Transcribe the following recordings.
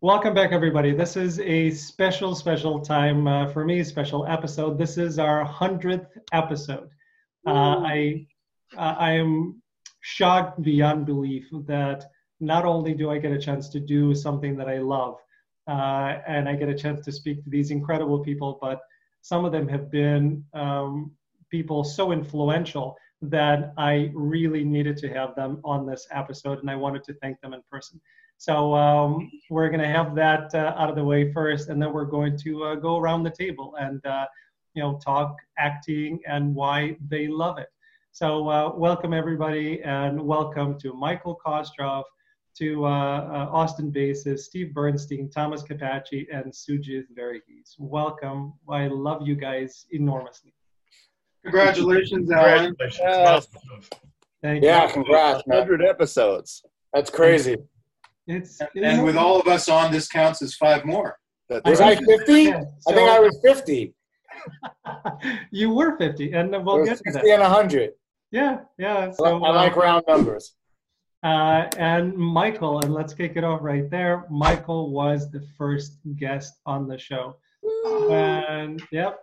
Welcome back, everybody. This is a special, special time for me, special episode. This is our 100th episode. I am shocked beyond belief that not only do I get a chance to do something that I love, and I get a chance to speak to these incredible people, but some of them have been people so influential that I really needed to have them on this episode, and I wanted to thank them in person. So we're going to have that out of the way first, and then we're going to go around the table and talk acting and why they love it. So welcome everybody, and welcome to Michael Kostroff, to Austin Basis, Steve Bernstein, Thomas Kopache, and Sujith Varughese. Welcome. I love you guys enormously. Congratulations, Alan. Congratulations. Thank you. Yeah, congrats. 100 episodes. That's crazy. And with all of us on, this counts as 5 more. Was I 50? Yeah, so I think I was 50. You were 50, and we'll get to that. 50 and 100. Yeah. So, I like round numbers. And Michael, and let's kick it off right there. Michael was the first guest on the show. Woo. And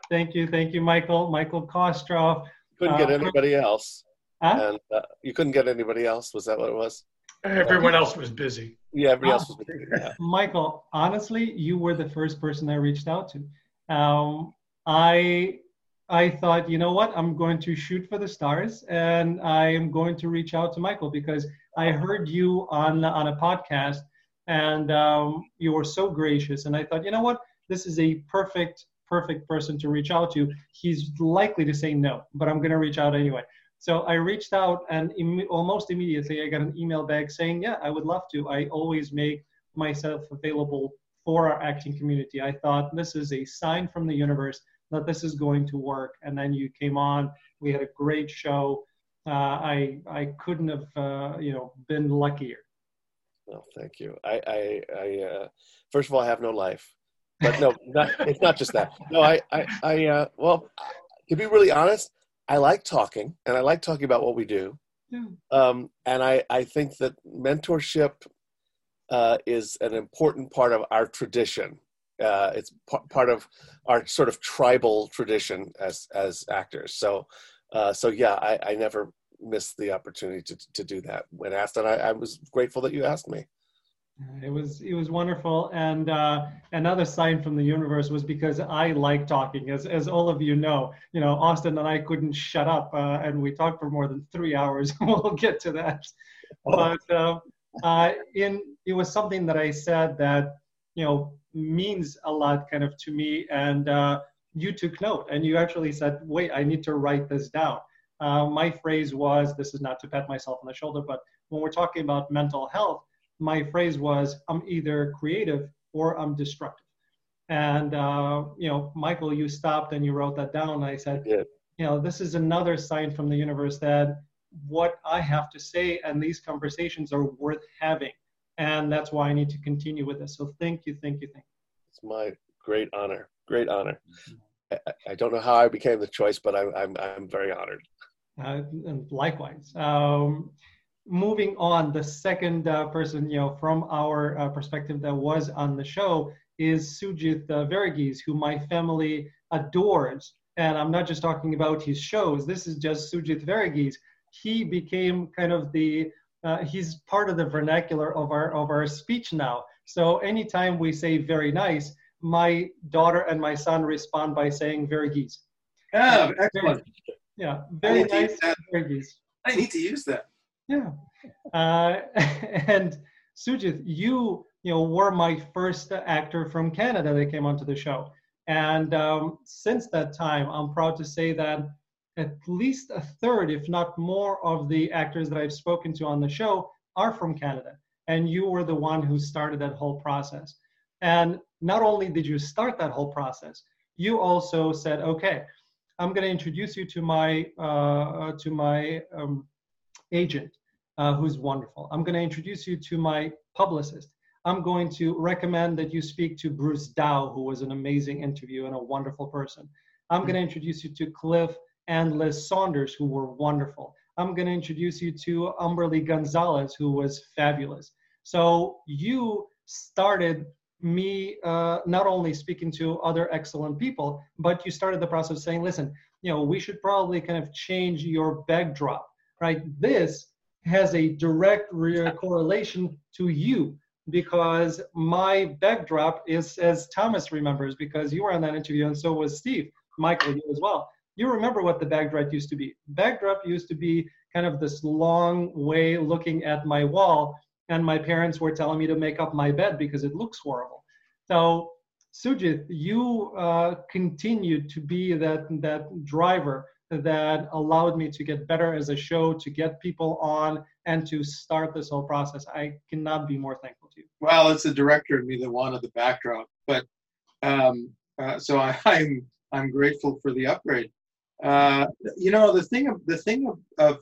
thank you, Michael. Michael Kostroff. Couldn't get anybody else. Huh? And you couldn't get anybody else. Was that what it was? Everyone else was busy. Yeah, everybody else was busy. Yeah. Michael, honestly, you were the first person I reached out to. I thought, you know what? I'm going to shoot for the stars, and I am going to reach out to Michael because I heard you on a podcast, and you were so gracious. And I thought, you know what? This is a perfect person to reach out to. He's likely to say no, but I'm going to reach out anyway. So I reached out, and almost immediately I got an email back saying, yeah, I would love to. I always make myself available for our acting community. I thought this is a sign from the universe that this is going to work. And then you came on. We had a great show. I couldn't have been luckier. Well, thank you. I first of all, I have no life. But no, it's not just that. No, well, to be really honest, I like talking, and I like talking about what we do. Yeah. And I think that mentorship is an important part of our tradition. It's part of our sort of tribal tradition as actors. So yeah, I never missed the opportunity to do that when asked, and I was grateful that you asked me. It was wonderful, and another sign from the universe was because I like talking, as all of you know. You know, Austin and I couldn't shut up, and we talked for more than 3 hours. We'll get to that, but it was something that I said that means a lot, kind of, to me, and you took note, and you actually said, "Wait, I need to write this down." My phrase was, "This is not to pat myself on the shoulder," but when we're talking about mental health. My phrase was, I'm either creative or I'm destructive. And, Michael, you stopped and you wrote that down. I said, this is another sign from the universe that what I have to say and these conversations are worth having. And that's why I need to continue with this. So thank you. It's my great honor. Mm-hmm. I don't know how I became the choice, but I'm very honored. And likewise. Moving on, the second person, from our perspective that was on the show is Sujith Varughese, who my family adores. And I'm not just talking about his shows. This is just Sujith Varughese. He became kind of he's part of the vernacular of our speech now. So anytime we say very nice, my daughter and my son respond by saying Varughese. Oh, excellent. Yeah, very nice Varughese. I need to use that. Yeah. And Sujith, you were my first actor from Canada that came onto the show. And since that time, I'm proud to say that at least a third, if not more, of the actors that I've spoken to on the show are from Canada. And you were the one who started that whole process. And not only did you start that whole process, you also said, okay, I'm going to introduce you to my, agent, who's wonderful. I'm going to introduce you to my publicist. I'm going to recommend that you speak to Bruce Dow, who was an amazing interview and a wonderful person. I'm going to introduce you to Cliff and Liz Saunders, who were wonderful. I'm going to introduce you to Umberly Gonzalez, who was fabulous. So you started me not only speaking to other excellent people, but you started the process saying, listen, you know, we should probably kind of change your backdrop, right? This has a direct correlation to you, because my backdrop is, as Thomas remembers, because you were on that interview and so was Steve, Michael, you as well. You remember what the backdrop used to be. Backdrop used to be kind of this long way looking at my wall, and my parents were telling me to make up my bed because it looks horrible. So Sujith, you continued to be that driver that allowed me to get better as a show, to get people on, and to start this whole process. I cannot be more thankful to you. Well, it's the director in me that wanted the backdrop, but so I'm grateful for the upgrade. You know, the thing of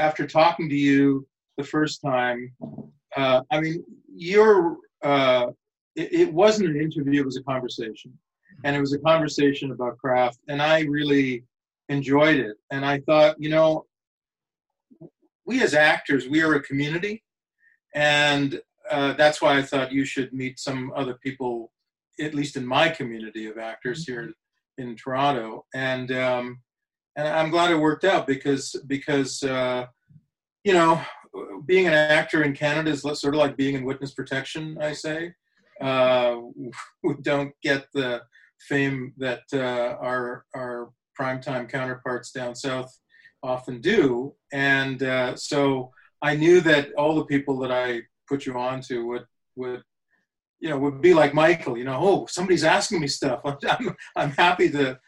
after talking to you the first time, I mean, it wasn't an interview, it was a conversation. And it was a conversation about craft, and I really enjoyed it. And I thought, you know, we as actors, we are a community. And that's why I thought you should meet some other people, at least in my community of actors here in Toronto. And I'm glad it worked out because you know, being an actor in Canada is sort of like being in witness protection, I say. We don't get the fame that our primetime counterparts down south often do. And so I knew that all the people that I put you on to would be like Michael, you know, oh, somebody's asking me stuff. I'm happy to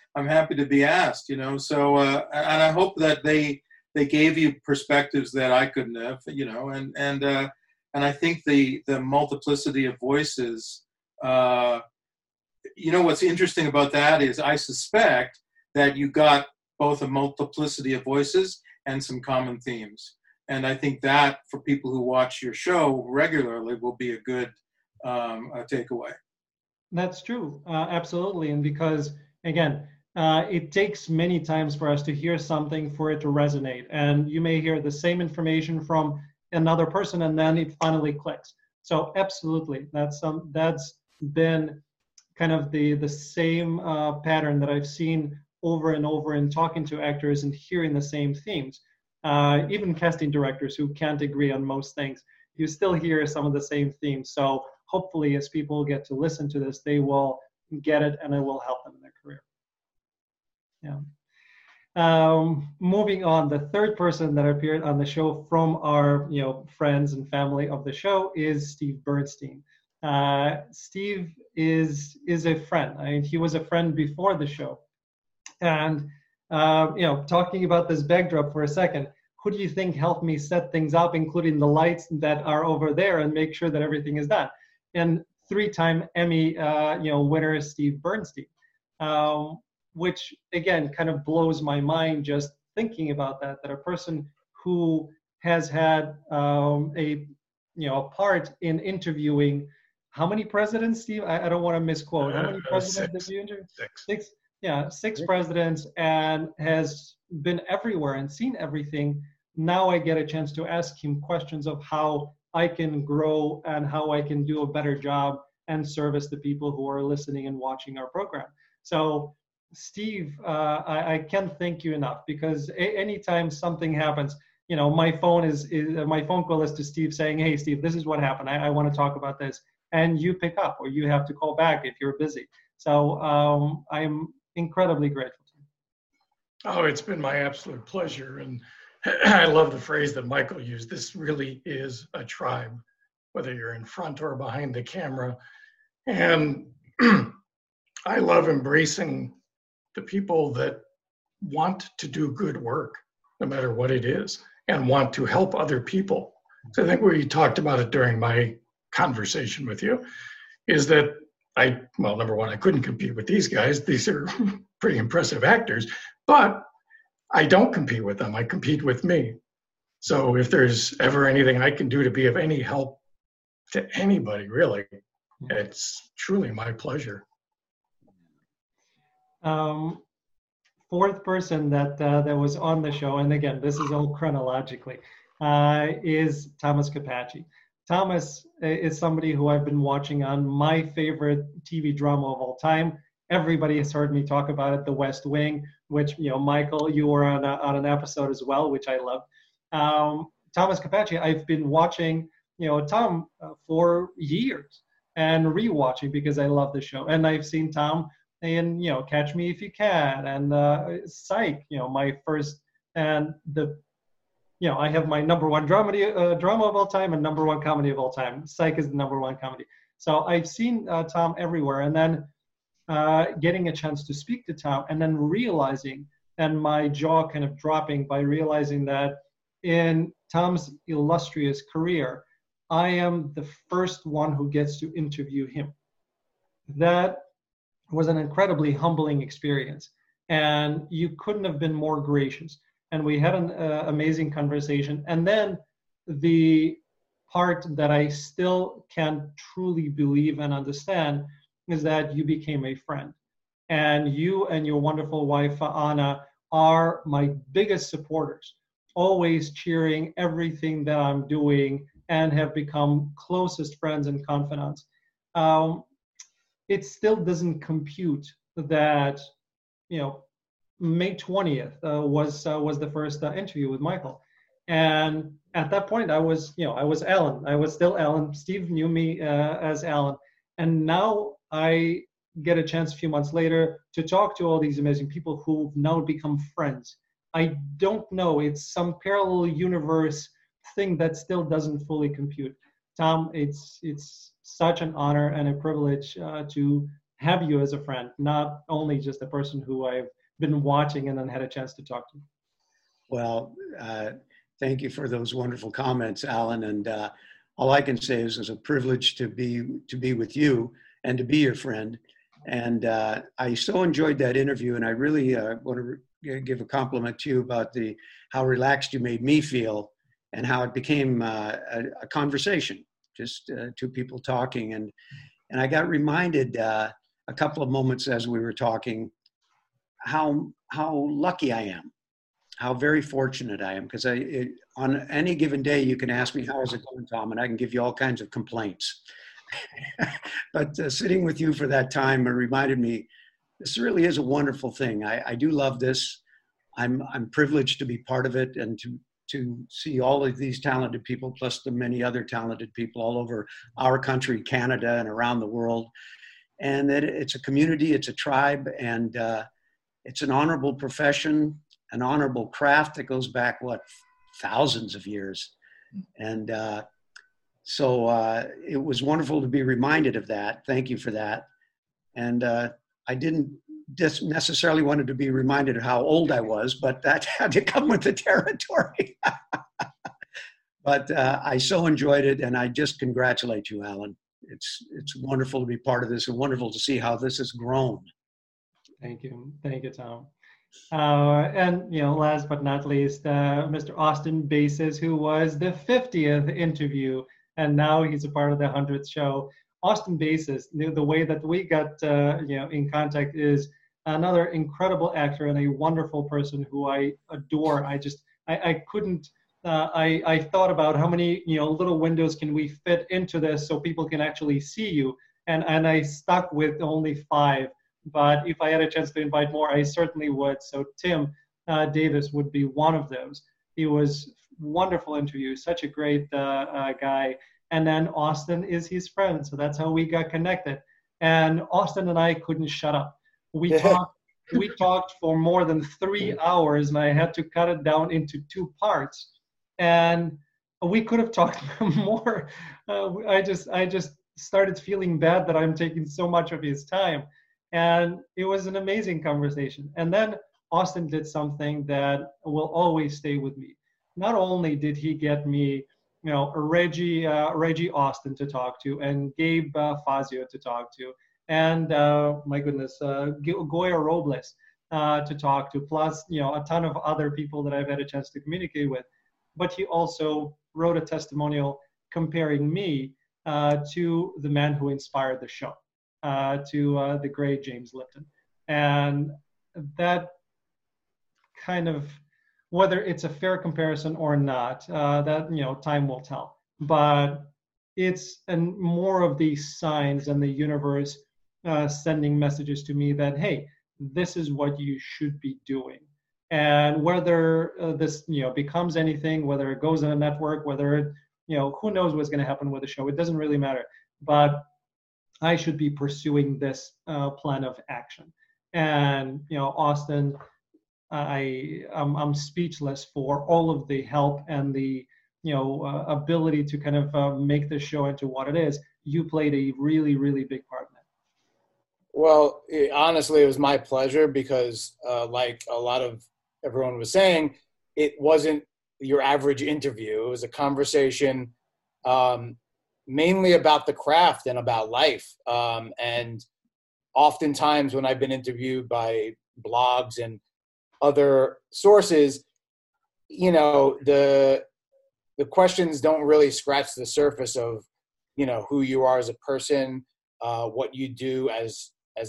be asked, you know. So and I hope that they gave you perspectives that I couldn't have, you know, and I think the multiplicity of voices, you know, what's interesting about that is I suspect that you got both a multiplicity of voices and some common themes. And I think that for people who watch your show regularly will be a good takeaway. That's true, absolutely. And because, again, it takes many times for us to hear something for it to resonate. And you may hear the same information from another person, and then it finally clicks. So absolutely, that's been kind of the same pattern that I've seen over and over in talking to actors and hearing the same themes. Even casting directors who can't agree on most things, you still hear some of the same themes. So hopefully as people get to listen to this, they will get it and it will help them in their career. Yeah. Moving on, the third person that appeared on the show from our, you know, friends and family of the show is Steve Bernstein. Steve is a friend. I mean, he was a friend before the show. And, you know, talking about this backdrop for a second, who do you think helped me set things up, including the lights that are over there, and make sure that everything is done? And three-time Emmy, you know, winner Steve Bernstein, which, again, kind of blows my mind just thinking about that a person who has had a part in interviewing, how many presidents, Steve? I don't want to misquote. How many presidents did you interview? Six. Yeah, six presidents, and has been everywhere and seen everything. Now I get a chance to ask him questions of how I can grow and how I can do a better job and service the people who are listening and watching our program. So, Steve, I can't thank you enough, because anytime something happens, you know, my phone call is to Steve saying, hey, Steve, this is what happened. I want to talk about this. And you pick up, or you have to call back if you're busy. So I'm incredibly grateful to you. Oh, it's been my absolute pleasure. And I love the phrase that Michael used. This really is a tribe, whether you're in front or behind the camera. And I love embracing the people that want to do good work, no matter what it is, and want to help other people. So I think we talked about it during my conversation with you, is that number one, I couldn't compete with these guys. These are pretty impressive actors, but I don't compete with them. I compete with me. So if there's ever anything I can do to be of any help to anybody, really, it's truly my pleasure. Fourth person that was on the show, and again, this is all chronologically, is Thomas Kopache. Thomas is somebody who I've been watching on my favorite TV drama of all time. Everybody has heard me talk about it, The West Wing, which, you know, Michael, you were on an episode as well, which I loved. Thomas Kopache, I've been watching, you know, Tom for years and rewatching because I love the show. And I've seen Tom in, you know, Catch Me If You Can and Psych, you know, my first and the, you know, I have my number one drama of all time and number one comedy of all time. Psych is the number one comedy. So I've seen Tom everywhere. And then getting a chance to speak to Tom and then realizing, and my jaw kind of dropping by realizing that in Tom's illustrious career, I am the first one who gets to interview him. That was an incredibly humbling experience. And you couldn't have been more gracious. And we had an amazing conversation. And then the part that I still can truly believe and understand is that you became a friend. And you and your wonderful wife, Anna, are my biggest supporters, always cheering everything that I'm doing and have become closest friends and confidants. It still doesn't compute that, you know, May 20th was the first interview with Michael. And at that point, I was, you know, I was Alan. I was still Alan. Steve knew me as Alan. And now I get a chance a few months later to talk to all these amazing people who now become friends. I don't know. It's some parallel universe thing that still doesn't fully compute. Tom, it's such an honor and a privilege to have you as a friend, not only just a person who I've been watching and then had a chance to talk to. Well, thank you for those wonderful comments, Alan. And all I can say is it's a privilege to be with you and to be your friend. And I so enjoyed that interview. And I really want to give a compliment to you about how relaxed you made me feel and how it became a conversation, just two people talking. And I got reminded a couple of moments as we were talking how lucky I am, how very fortunate I am, because on any given day, you can ask me, how is it going, Tom? And I can give you all kinds of complaints. But sitting with you for that time, it reminded me, this really is a wonderful thing. I do love this. I'm privileged to be part of it and to see all of these talented people, plus the many other talented people all over our country, Canada, and around the world. And it's a community, it's a tribe, and it's an honorable profession, an honorable craft that goes back, thousands of years. And so it was wonderful to be reminded of that. Thank you for that. And I didn't necessarily wanted to be reminded of how old I was, but that had to come with the territory. But I so enjoyed it, and I just congratulate you, Alan. It's wonderful to be part of this and wonderful to see how this has grown. Thank you, Tom. And you know, last but not least, Mr. Austin Basis, who was the 50th interview, and now he's a part of the 100th show. Austin Basis, the way that we got in contact, is another incredible actor and a wonderful person who I adore. I thought about how many little windows can we fit into this so people can actually see you, and I stuck with only 5. But if I had a chance to invite more, I certainly would. So Tim Davis would be one of those. He was wonderful interview, such a great guy. And then Austin is his friend. So that's how we got connected. And Austin and I couldn't shut up. We talked for more than 3 hours, and I had to cut it down into 2 parts. And we could have talked more. I just started feeling bad that I'm taking so much of his time. And it was an amazing conversation. And then Austin did something that will always stay with me. Not only did he get me, Reggie Austin to talk to, and Gabe Fazio to talk to, and Goya Robles to talk to, plus, a ton of other people that I've had a chance to communicate with. But he also wrote a testimonial comparing me to the man who inspired the show. To the great James Lipton. And that kind of, whether it's a fair comparison or not, that time will tell. But it's more of these signs and the universe sending messages to me that, hey, this is what you should be doing. And whether this, becomes anything, whether it goes in a network, whether it, who knows what's going to happen with the show. It doesn't really matter. But I should be pursuing this plan of action. And, Austin, I'm speechless for all of the help and the, ability to kind of make this show into what it is. You played a really, really big part in it. Well, honestly, it was my pleasure because like a lot of everyone was saying, it wasn't your average interview. It was a conversation mainly about the craft and about life. And oftentimes when I've been interviewed by blogs and other sources, the questions don't really scratch the surface of, who you are as a person, what you do as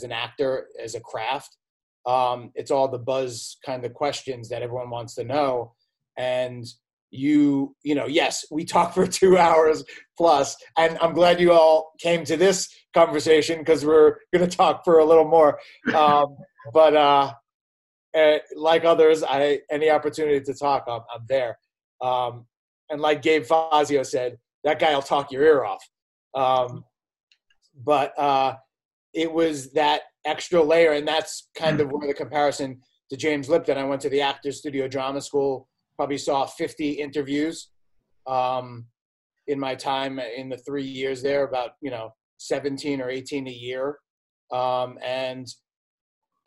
an actor, as a craft. It's all the buzz kind of questions that everyone wants to know. And yes, we talked for 2 hours plus, and I'm glad you all came to this conversation because we're going to talk for a little more. But like others, any opportunity to talk, I'm there. And like Gabe Fazio said, that guy will talk your ear off. But it was that extra layer, and that's kind of where the comparison to James Lipton. I went to the Actors Studio Drama School, probably saw 50 interviews in my time in the 3 years there, about 17 or 18 a year. And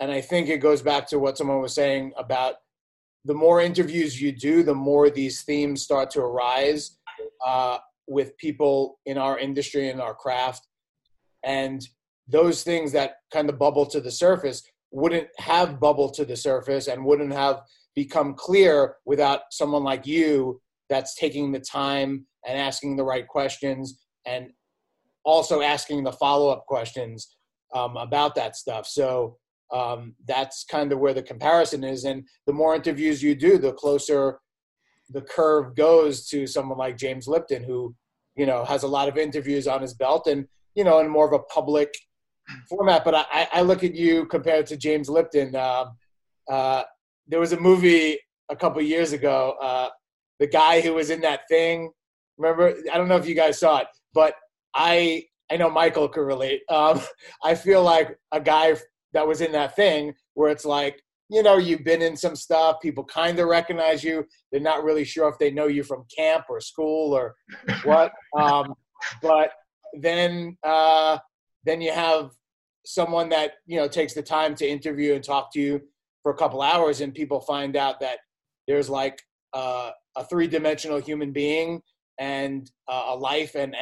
I think it goes back to what someone was saying about the more interviews you do, the more these themes start to arise with people in our industry and our craft. And those things that kind of bubble to the surface wouldn't have bubbled to the surface and wouldn't have become clear without someone like you that's taking the time and asking the right questions and also asking the follow-up questions about that stuff. So that's kind of where the comparison is. And the more interviews you do, the closer the curve goes to someone like James Lipton, who, has a lot of interviews on his belt and, in more of a public format. But I look at you compared to James Lipton. There was a movie a couple years ago, the guy who was in that thing, remember? I don't know if you guys saw it, but I know Michael could relate. I feel like a guy that was in that thing where it's like, you've been in some stuff, people kind of recognize you. They're not really sure if they know you from camp or school or what. But then you have someone that, takes the time to interview and talk to you for a couple hours, and people find out that there's like a three-dimensional human being and a life and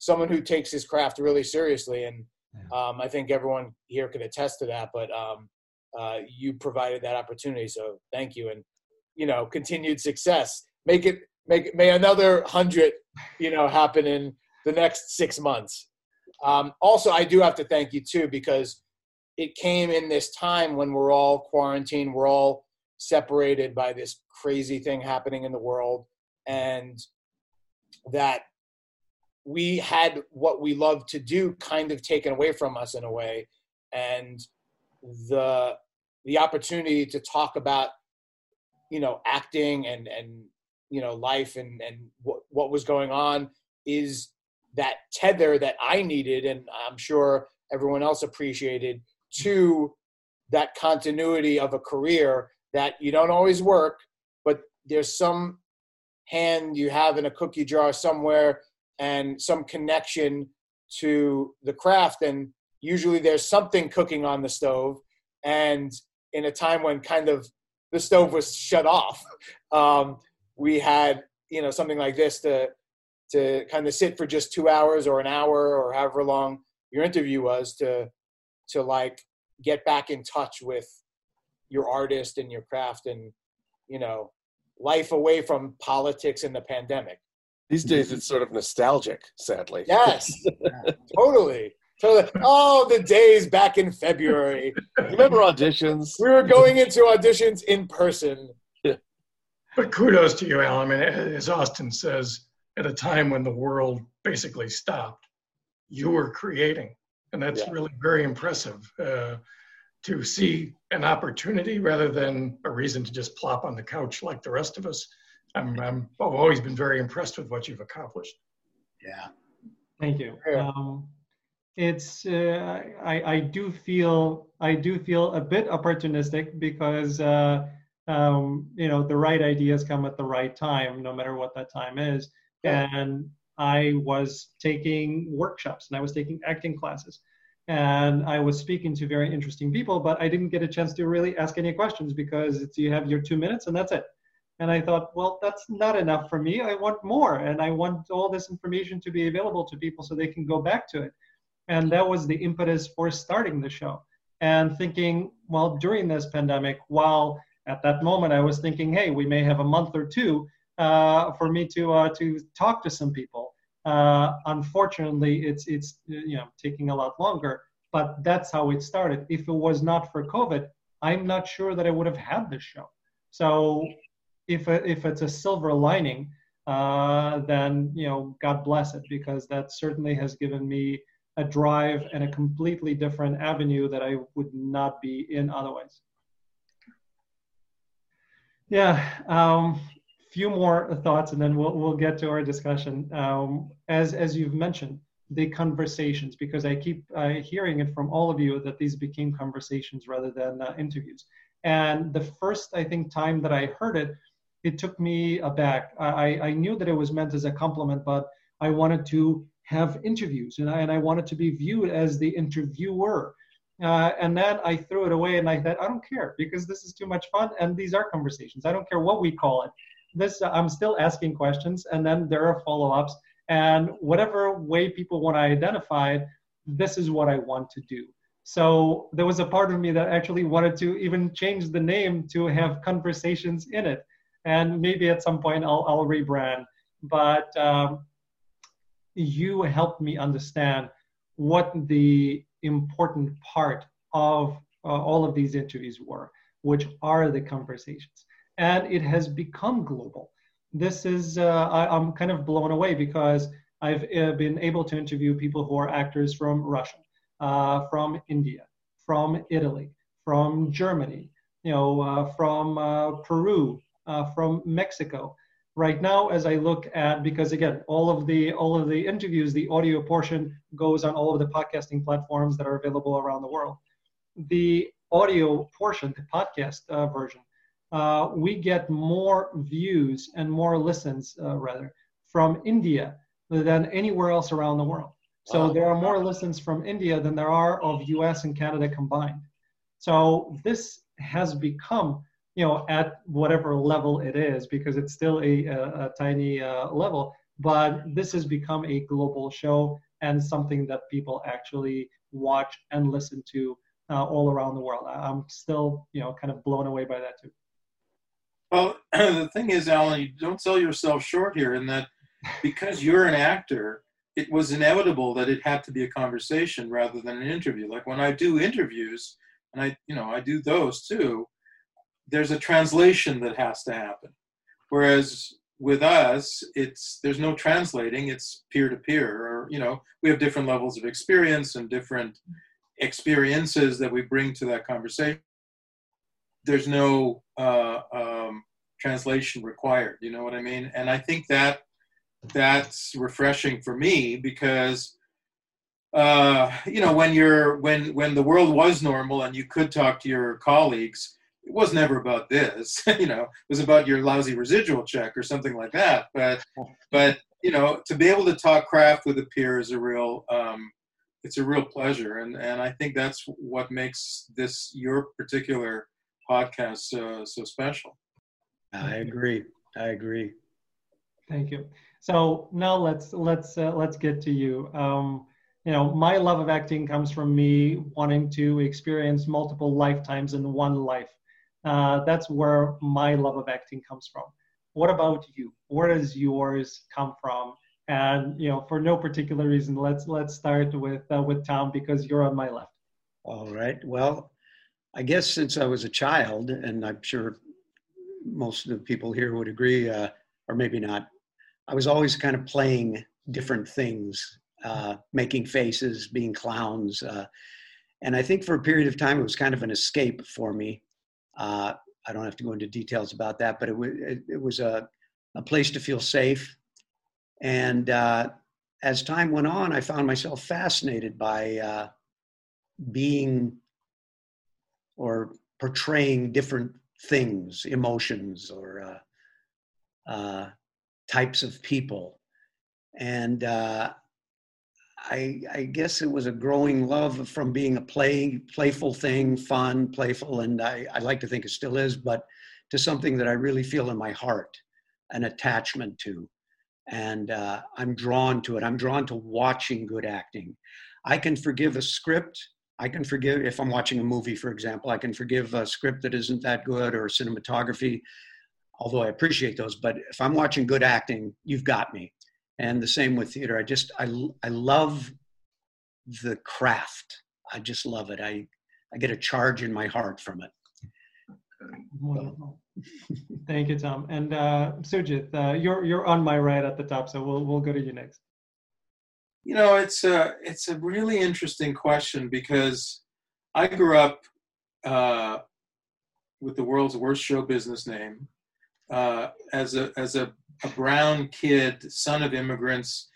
someone who takes his craft really seriously. And I think everyone here can attest to that, but you provided that opportunity. So thank you. And, continued success. May another 100, happen in the next 6 months. Also, I do have to thank you too, because it came in this time when we're all quarantined, we're all separated by this crazy thing happening in the world, and that we had what we love to do kind of taken away from us in a way. And the opportunity to talk about, acting and life and what was going on is that tether that I needed. And I'm sure everyone else appreciated to that continuity of a career that you don't always work, but there's some hand you have in a cookie jar somewhere and some connection to the craft. And usually there's something cooking on the stove. And in a time when kind of the stove was shut off, we had, something like this to kind of sit for just 2 hours or an hour or however long your interview was to like get back in touch with your artist and your craft and, life away from politics and the pandemic. These days, it's sort of nostalgic, sadly. Yes, totally. Oh, the days back in February. Remember auditions? We were going into auditions in person. But kudos to you, Alan. I mean, as Austin says, at a time when the world basically stopped, you were creating. And that's really very impressive to see an opportunity rather than a reason to just plop on the couch like the rest of us. I've always been very impressed with what you've accomplished. Yeah. Thank you. I do feel a bit opportunistic because the right ideas come at the right time, no matter what that time is. Yeah. And I was taking workshops and I was taking acting classes and I was speaking to very interesting people, but I didn't get a chance to really ask any questions because it's, you have your 2 minutes and that's it. And I thought, well, that's not enough for me. I want more. And I want all this information to be available to people so they can go back to it. And that was the impetus for starting the show and thinking, well, during this pandemic, while at that moment I was thinking, hey, we may have a month or two for me to talk to some people. Unfortunately, it's taking a lot longer, but that's how it started. If it was not for COVID, I'm not sure that I would have had this show. So if it's a silver lining, then, God bless it, because that certainly has given me a drive and a completely different avenue that I would not be in otherwise. Yeah. Few more thoughts and then we'll get to our discussion. As you've mentioned, the conversations, because I keep hearing it from all of you that these became conversations rather than interviews. And the first, I think, time that I heard it, it took me aback. I knew that it was meant as a compliment, but I wanted to have interviews and I wanted to be viewed as the interviewer. And then I threw it away and I thought, I don't care because this is too much fun. And these are conversations. I don't care what we call it. This, I'm still asking questions and then there are follow-ups and whatever way people want to identify it, this is what I want to do. So there was a part of me that actually wanted to even change the name to have conversations in it. And maybe at some point I'll rebrand, but you helped me understand what the important part of all of these interviews were, which are the conversations. And it has become global. This is, I'm kind of blown away because I've been able to interview people who are actors from Russia, from India, from Italy, from Germany, from Peru, from Mexico. Right now, as I look at, because again, all of the interviews, the audio portion goes on all of the podcasting platforms that are available around the world. The audio portion, the podcast version, we get more views and more listens, from India than anywhere else around the world. So there are more listens from India than there are of US and Canada combined. So this has become, at whatever level it is, because it's still a tiny level, but this has become a global show and something that people actually watch and listen to all around the world. I'm still, kind of blown away by that too. Well, the thing is, Alan, you don't sell yourself short here in that because you're an actor, it was inevitable that it had to be a conversation rather than an interview. Like when I do interviews, and I do those too, there's a translation that has to happen. Whereas with us, there's no translating, it's peer-to-peer, or, we have different levels of experience and different experiences that we bring to that conversation. There's no translation required, you know what I mean? And I think that that's refreshing for me because, when the world was normal and you could talk to your colleagues, it was never about this, it was about your lousy residual check or something like that. But to be able to talk craft with a peer is it's a real pleasure. And I think that's what makes this, your particular podcast so special. I agree. Thank you. So now let's get to you. My love of acting comes from me wanting to experience multiple lifetimes in one life. That's where my love of acting comes from. What about you? Where does yours come from? And for no particular reason, let's start with Tom because you're on my left. All right. Well, I guess since I was a child, and I'm sure most of the people here would agree, or maybe not, I was always kind of playing different things, making faces, being clowns. And I think for a period of time, it was kind of an escape for me. I don't have to go into details about that, but it was a place to feel safe. And as time went on, I found myself fascinated by being or portraying different things, emotions, or types of people. And I guess it was a growing love from being a playful thing, fun, playful, and I like to think it still is, but to something that I really feel in my heart, an attachment to. And I'm drawn to it. I'm drawn to watching good acting. I can forgive a script. I can forgive, if I'm watching a movie, for example, I can forgive a script that isn't that good or cinematography, although I appreciate those. But if I'm watching good acting, you've got me. And the same with theater. I love the craft. I just love it. I get a charge in my heart from it. Wonderful. Thank you, Tom. And Sujith, you're on my right at the top, so we'll go to you next. You know, it's a really interesting question because I grew up with the world's worst show business name as a brown kid, son of immigrants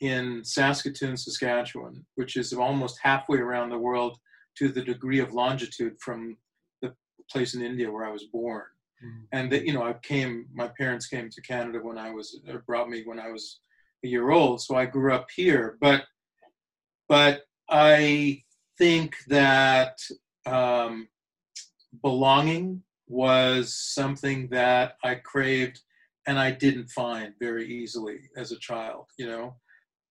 in Saskatoon, Saskatchewan, which is almost halfway around the world to the degree of longitude from the place in India where I was born. Mm. And that, you know, my parents came to Canada brought me when I was a year old. So I grew up here, but I think that belonging was something that I craved and I didn't find very easily as a child, you know,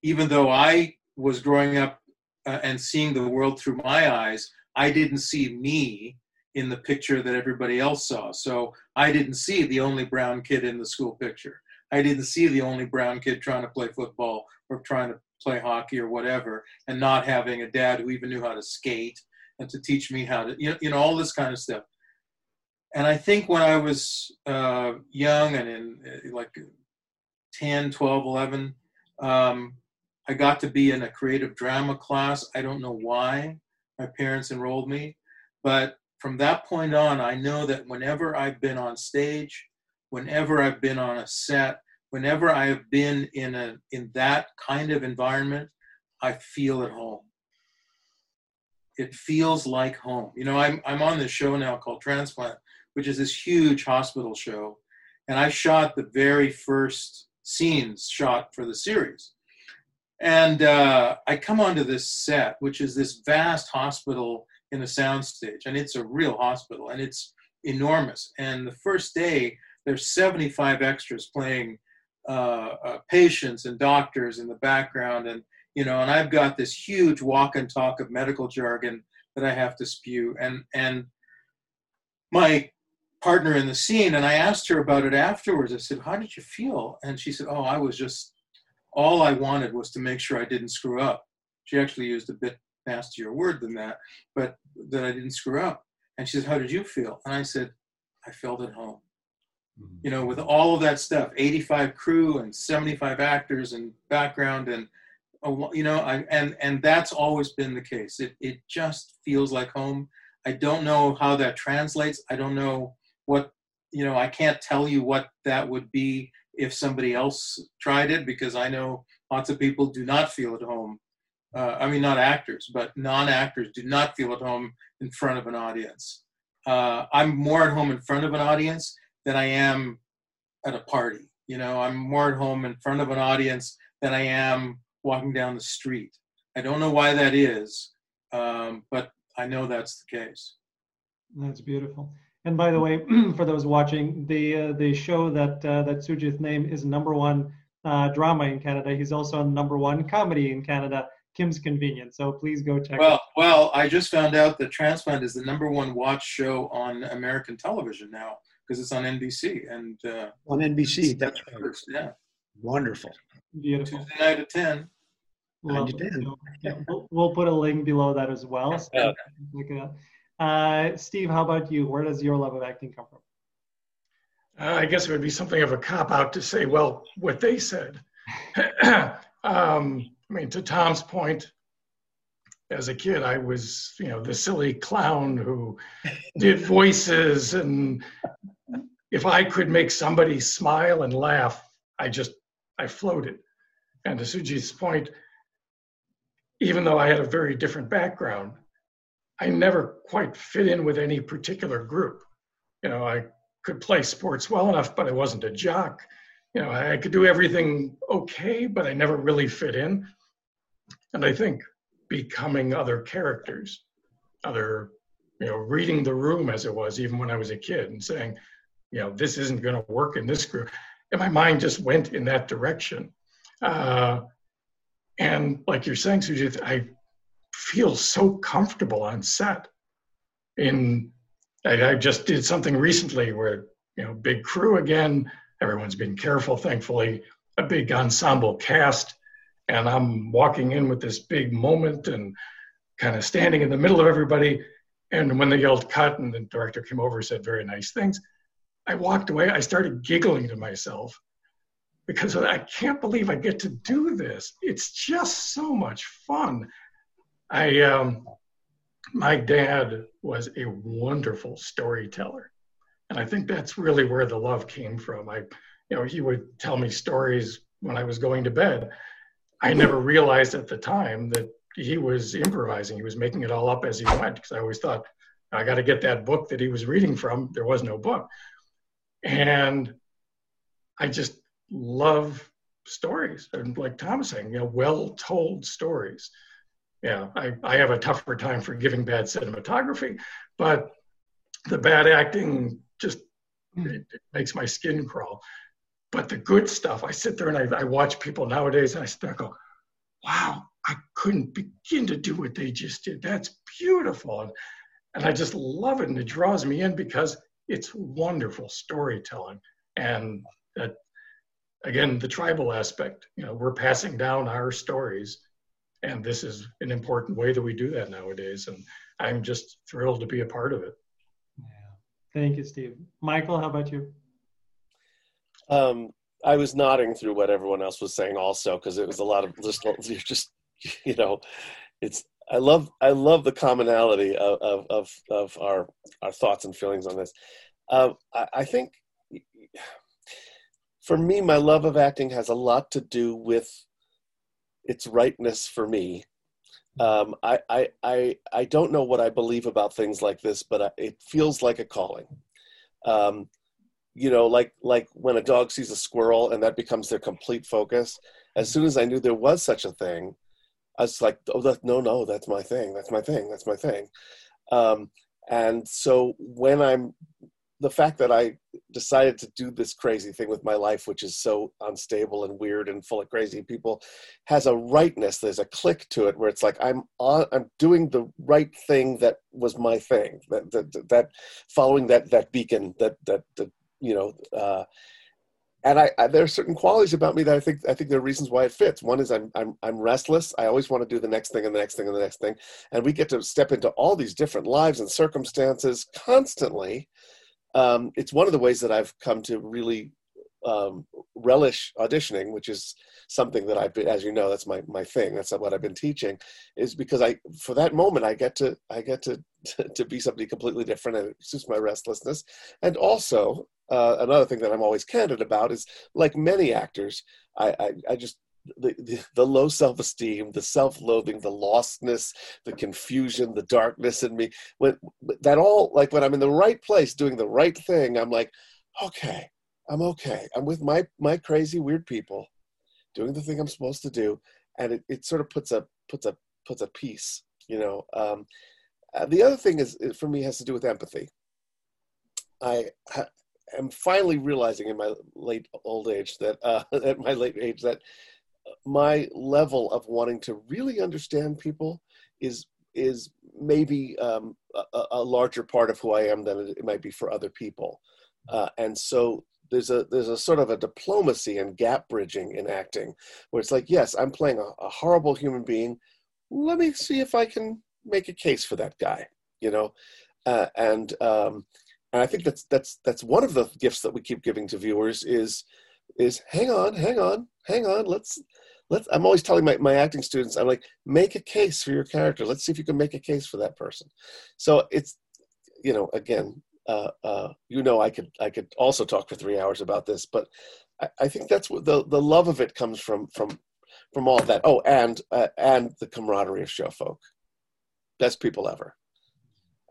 even though I was growing up and seeing the world through my eyes, I didn't see me in the picture that everybody else saw. So I didn't see the only brown kid in the school picture. I didn't see the only brown kid trying to play football or trying to play hockey or whatever, and not having a dad who even knew how to skate and to teach me how to, you know, all this kind of stuff. And I think when I was young and in like 10, 12, 11, I got to be in a creative drama class. I don't know why my parents enrolled me, but from that point on, I know that whenever I've been on stage, whenever I've been on a set, whenever I have been in that kind of environment, I feel at home. It feels like home. You know, I'm on this show now called Transplant, which is this huge hospital show. And I shot the very first scenes shot for the series. And I come onto this set, which is this vast hospital in a soundstage. And it's a real hospital and it's enormous. And the first day, there's 75 extras playing patients and doctors in the background. And, you know, and I've got this huge walk and talk of medical jargon that I have to spew. And my partner in the scene, and I asked her about it afterwards. I said, how did you feel? And she said, I was just, all I wanted was to make sure I didn't screw up. She actually used a bit nastier word than that, but that I didn't screw up. And she said, how did you feel? And I said, I felt at home. Mm-hmm. You know, with all of that stuff, 85 crew and 75 actors and background and, you know, and that's always been the case. It just feels like home. I don't know how that translates. I don't know what, you know, I can't tell you what that would be if somebody else tried it, because I know lots of people do not feel at home. I mean, not actors, but non-actors do not feel at home in front of an audience. I'm more at home in front of an audience than I am at a party. You know, I'm more at home in front of an audience than I am walking down the street. I don't know why that is, but I know that's the case. That's beautiful. And by the way, for those watching, the show that Sujith named is #1 drama in Canada. He's also on #1 comedy in Canada, Kim's Convenience. So please go check it out. Well, I just found out that Transplant is the #1 watch show on American television now, because it's on NBC. And on NBC, that's right. Yeah. Wonderful. Beautiful. Tuesday night at 10. Yeah, we'll put a link below that as well. So Steve, how about you? Where does your love of acting come from? I guess it would be something of a cop-out to say, well, what they said. I mean, to Tom's point, as a kid, I was, the silly clown who did voices, and if I could make somebody smile and laugh, I floated. And to Sujith's point, even though I had a very different background, I never quite fit in with any particular group. I could play sports well enough, but I wasn't a jock. I could do everything okay, but I never really fit in. And I think becoming other characters, reading the room as it was, even when I was a kid, and saying, this isn't going to work in this group. And my mind just went in that direction. And like you're saying, Sujith, I feel so comfortable on set. I just did something recently where, big crew again, everyone's been careful, thankfully, a big ensemble cast, and I'm walking in with this big moment and kind of standing in the middle of everybody. And when they yelled cut and the director came over and said very nice things, I walked away. I started giggling to myself because I can't believe I get to do this. It's just so much fun. My dad was a wonderful storyteller. And I think that's really where the love came from. He would tell me stories when I was going to bed. I never realized at the time that he was improvising. He was making it all up as he went, because I always thought, I got to get that book that he was reading from. There was no book. And I just love stories. And like Tom was saying, well-told stories. Yeah, I have a tougher time forgiving bad cinematography, but the bad acting just it makes my skin crawl. But the good stuff, I sit there and I watch people nowadays, and I sit there and go, wow, I couldn't begin to do what they just did. That's beautiful. And I just love it, and it draws me in because it's wonderful storytelling. And that, again, the tribal aspect, we're passing down our stories, and this is an important way that we do that nowadays. And I'm just thrilled to be a part of it. Yeah. Thank you, Steve. Michael, how about you? I was nodding through what everyone else was saying also, because it was a lot of it's, I love the commonality of our thoughts and feelings on this. I think for me, my love of acting has a lot to do with its rightness for me. I don't know what I believe about things like this, but it feels like a calling. Like when a dog sees a squirrel and that becomes their complete focus. As soon as I knew there was such a thing, I was like, oh, no, that's my thing. And so when the fact that I decided to do this crazy thing with my life, which is so unstable and weird and full of crazy people, has a rightness. There's a click to it where it's like, I'm doing the right thing. That was my thing, that following that beacon and there are certain qualities about me that I think there are reasons why it fits. One is I'm restless. I always want to do the next thing and the next thing and the next thing. And we get to step into all these different lives and circumstances constantly. It's one of the ways that I've come to really relish auditioning, which is something that I've been, as you know, that's my thing. That's what I've been teaching, is because for that moment, I get to be somebody completely different, and it suits my restlessness. And also another thing that I'm always candid about is, like many actors, I just the low self-esteem, the self-loathing, the lostness, the confusion, the darkness in me, when I'm in the right place doing the right thing, I'm like, okay, I'm okay. I'm with my crazy, weird people doing the thing I'm supposed to do. And it sort of puts a piece, the other thing is for me has to do with empathy. I'm finally realizing in my late old age that my level of wanting to really understand people is maybe a larger part of who I am than it might be for other people. And so there's a sort of a diplomacy and gap bridging in acting where it's like, yes, I'm playing a horrible human being. Let me see if I can make a case for that guy, And I think that's one of the gifts that we keep giving to viewers is hang on. Let's I'm always telling my acting students, I'm like, make a case for your character. Let's see if you can make a case for that person. So it's, you know, again, I could also talk for 3 hours about this, but I think that's what the love of it comes from all of that. Oh, and the camaraderie of show folk, best people ever.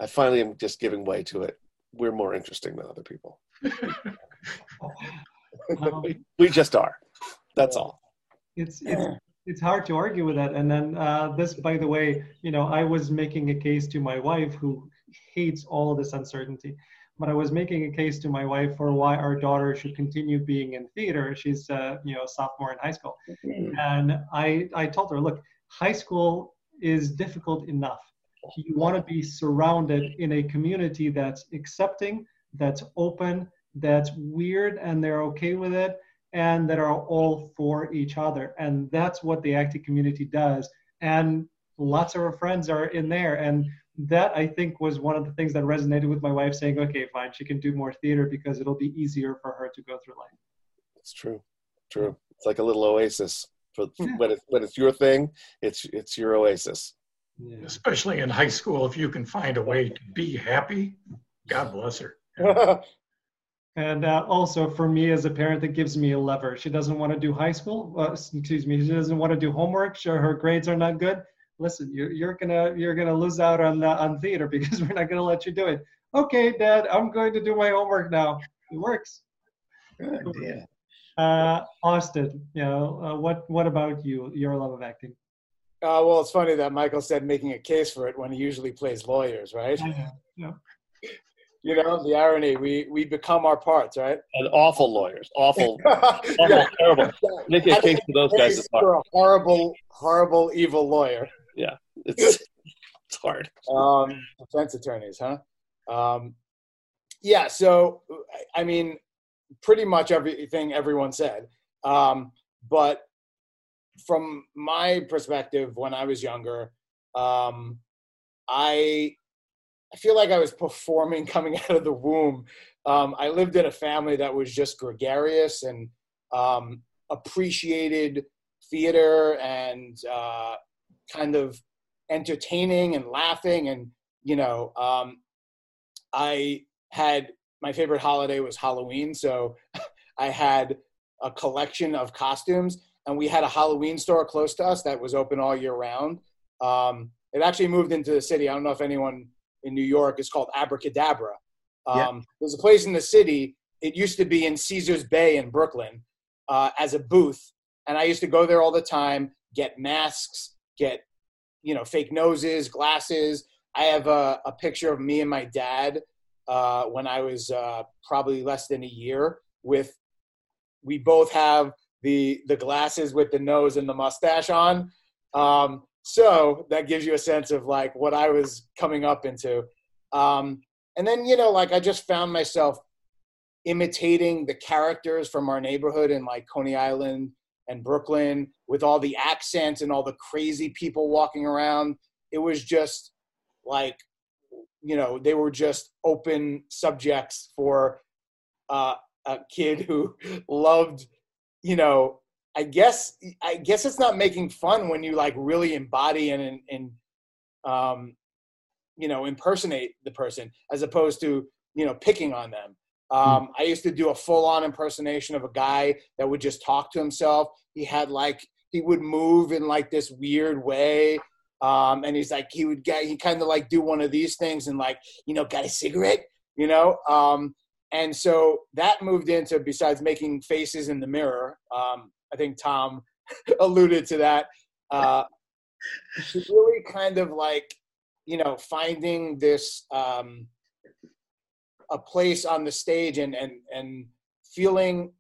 I finally am just giving way to it. We're more interesting than other people. We just are. That's all. It's hard to argue with that. And then this, by the way, you know, I was making a case to my wife who hates all this uncertainty, but I was making a case to my wife for why our daughter should continue being in theater. She's a sophomore in high school. Mm-hmm. And I told her, look, high school is difficult enough. You want to be surrounded in a community that's accepting, that's open, that's weird, and they're okay with it, and that are all for each other. And that's what the acting community does. And lots of our friends are in there. And that, I think, was one of the things that resonated with my wife, saying, okay, fine, she can do more theater because it'll be easier for her to go through life. It's true. It's like a little oasis. When it's your thing, it's your oasis. Yeah. Especially in high school, if you can find a way to be happy, God bless her. And also for me as a parent, it gives me a lever. She doesn't want to do high school. She doesn't want to do homework. Sure, her grades are not good. Listen, you're gonna lose out on theater because we're not gonna let you do it. Okay, Dad, I'm going to do my homework now. It works. Good idea. Austin, you know, what about you? Your love of acting? Well, it's funny that Michael said making a case for it when he usually plays lawyers, right? Yeah. You know, the irony, we become our parts, right? And awful lawyers, awful, terrible. Making a case for those guys is hard. You're a horrible, horrible, evil lawyer. Yeah, it's hard. Defense attorneys, huh? Yeah, so, I mean, pretty much everything everyone said, but from my perspective, when I was younger, I feel like I was performing coming out of the womb. I lived in a family that was just gregarious and appreciated theater and kind of entertaining and laughing. And, you know, I had, my favorite holiday was Halloween. So I had a collection of costumes. And we had a Halloween store close to us that was open all year round. It actually moved into the city. I don't know if anyone in New York is called Abracadabra. There's a place in the city. It used to be in Caesars Bay in Brooklyn as a booth. And I used to go there all the time, get masks, get, you know, fake noses, glasses. I have a picture of me and my dad when I was probably less than a year with, we both have the glasses with the nose and the mustache on. So that gives you a sense of like what I was coming up into. And then, you know, like I just found myself imitating the characters from our neighborhood in like Coney Island and Brooklyn with all the accents and all the crazy people walking around. It was just like, you know, they were just open subjects for a kid who loved, you know, I guess it's not making fun when you like really embody and you know, impersonate the person as opposed to, you know, picking on them. I used to do a full-on impersonation of a guy that would just talk to himself. He had like, he would move in like this weird way. And he's like, he kind of like do one of these things and like, you know, got a cigarette, you know? And so that moved into, besides making faces in the mirror, I think Tom alluded to that, really kind of like, you know, finding this, a place on the stage and feeling,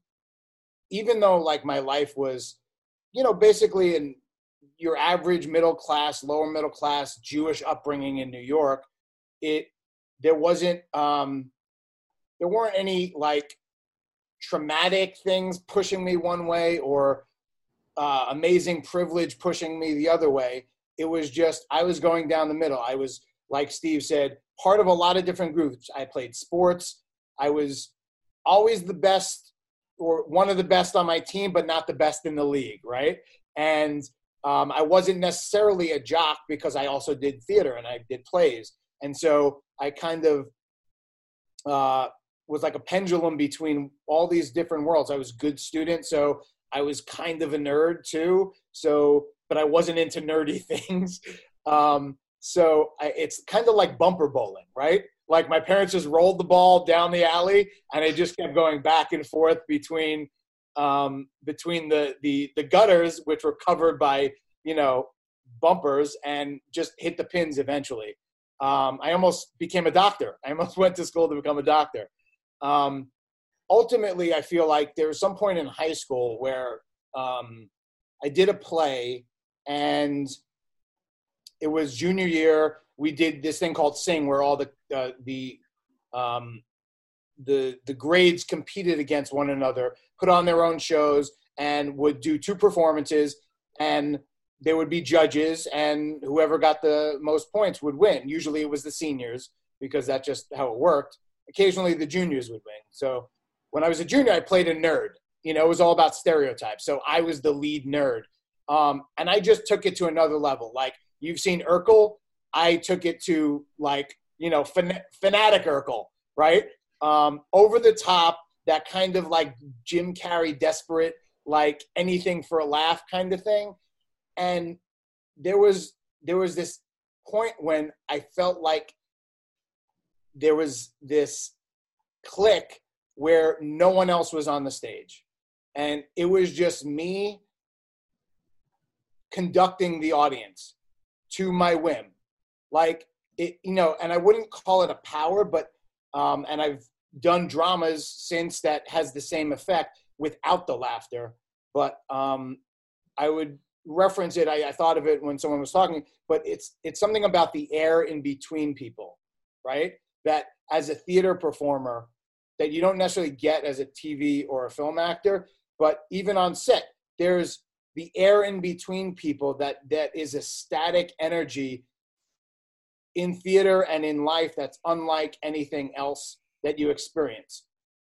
even though like my life was, you know, basically in your average middle class, lower middle class Jewish upbringing in New York, there weren't any like traumatic things pushing me one way or amazing privilege pushing me the other way. It was just, I was going down the middle. I was, like Steve said, part of a lot of different groups. I played sports. I was always the best or one of the best on my team, but not the best in the league, right? And I wasn't necessarily a jock because I also did theater and I did plays. And so I kind of was like a pendulum between all these different worlds. I was a good student, so I was kind of a nerd too. So, but I wasn't into nerdy things. So it's kind of like bumper bowling, right? Like my parents just rolled the ball down the alley and I just kept going back and forth between the gutters, which were covered by, you know, bumpers, and just hit the pins eventually. I almost became a doctor. I almost went to school to become a doctor. Ultimately, I feel like there was some point in high school where I did a play, and it was junior year. We did this thing called Sing, where all the grades competed against one another, put on their own shows, and would do two performances, and there would be judges, and whoever got the most points would win. Usually it was the seniors, because that's just how it worked. Occasionally the juniors would win. So when I was a junior, I played a nerd. You know, it was all about stereotypes. So I was the lead nerd. And I just took it to another level. Like, you've seen Urkel. I took it to, like, you know, fanatic Urkel, right? Over the top, that kind of like Jim Carrey, desperate, like anything for a laugh kind of thing. And there was this point when I felt like there was this click where no one else was on the stage. And it was just me conducting the audience to my whim. Like, it, you know, and I wouldn't call it a power, but, and I've done dramas since that has the same effect without the laughter. But I would reference it. I thought of it when someone was talking, but it's something about the air in between people, right? That as a theater performer, that you don't necessarily get as a TV or a film actor, but even on set, there's the air in between people that is a static energy in theater and in life that's unlike anything else that you experience.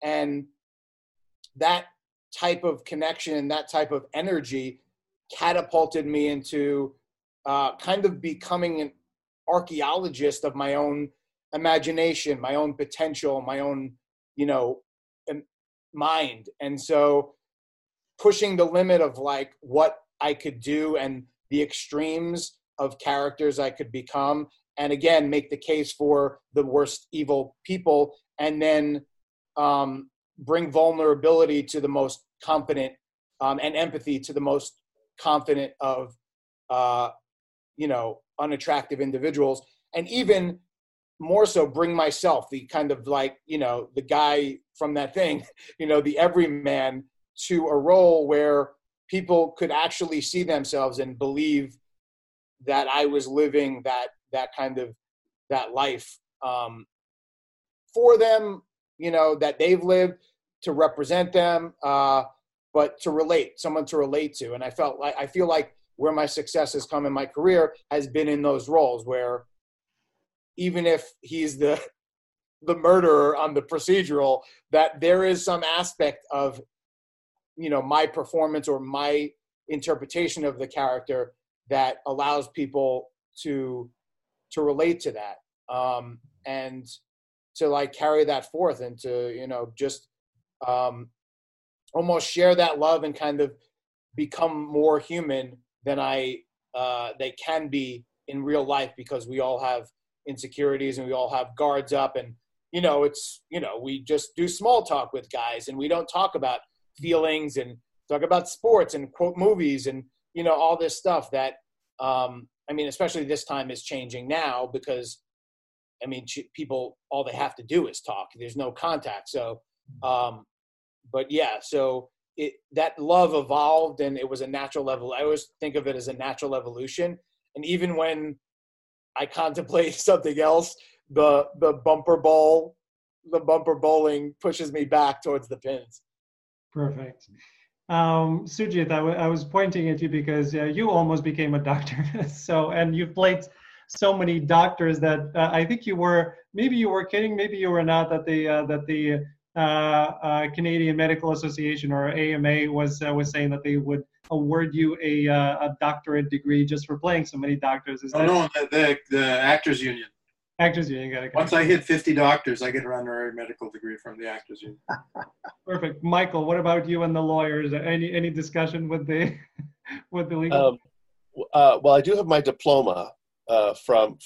And that type of connection and that type of energy catapulted me into kind of becoming an archaeologist of my own imagination, my own potential, my own, you know, mind. And so pushing the limit of like what I could do and the extremes of characters I could become, and again, make the case for the worst evil people, and then bring vulnerability to the most confident and empathy to the most confident of, you know, unattractive individuals. And even more so, bring myself, the kind of like, you know, the guy from that thing, you know, the everyman, to a role where people could actually see themselves and believe that I was living that kind of that life for them, you know, that they've lived, to represent them, but to relate, someone to relate to. And I feel like where my success has come in my career has been in those roles where even if he's the murderer on the procedural, that there is some aspect of, you know, my performance or my interpretation of the character that allows people to relate to that, and to like carry that forth, and to, you know, just almost share that love and kind of become more human than they can be in real life, because we all have insecurities and we all have guards up, and, you know, it's, you know, we just do small talk with guys and we don't talk about feelings and talk about sports and quote movies and, you know, all this stuff that, I mean, especially this time is changing now, because, I mean, people, all they have to do is talk. There's no contact. So, but yeah, so that love evolved, and it was a natural level. I always think of it as a natural evolution. And even when I contemplate something else, the bumper bowling pushes me back towards the pins. Perfect. Sujith, I was pointing at you because you almost became a doctor. So, and you've played so many doctors that I think you were, maybe you were kidding, maybe you were not, that the Canadian Medical Association, or AMA, was saying that they would award you a doctorate degree just for playing so many doctors. Is no, the Actors Union. Actors Union, got it. Once I hit 50 doctors, I get an honorary medical degree from the Actors Union. Perfect. Michael, what about you and the lawyers? Any discussion with the legal? Well, I do have my diploma from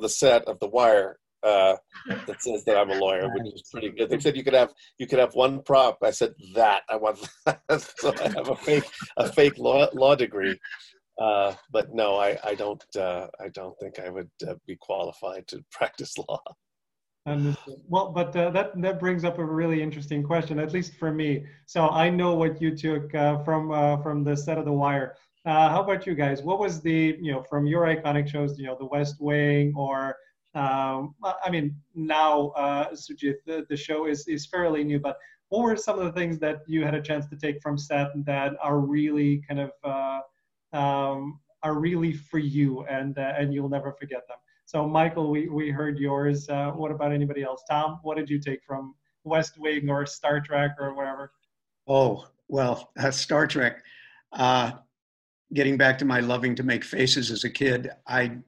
the set of The Wire that says that I'm a lawyer, which is pretty good. They said you could have one prop. I said that I want that, so I have a fake law degree. But no, I don't think I would be qualified to practice law. Well, but that brings up a really interesting question, at least for me. So I know what you took from the set of The Wire. How about you guys? What was the, from your iconic shows, the West Wing, or now Sujith, the show is fairly new, but what were some of the things that you had a chance to take from set that are really kind of are really for you, and you'll never forget them? So Michael, we heard yours. What about anybody else? Tom, what did you take from West Wing or Star Trek or wherever? Oh, well, Star Trek. Getting back to my loving to make faces as a kid, I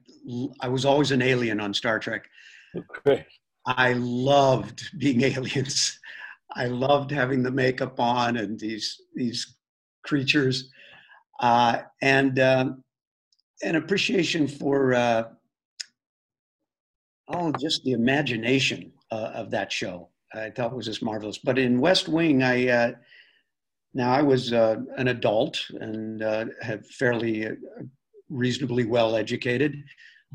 was always an alien on Star Trek. Okay. I loved being aliens. I loved having the makeup on and these creatures. And an appreciation for just the imagination of that show. I thought was just marvelous. But in West Wing, I was an adult and had fairly reasonably well educated.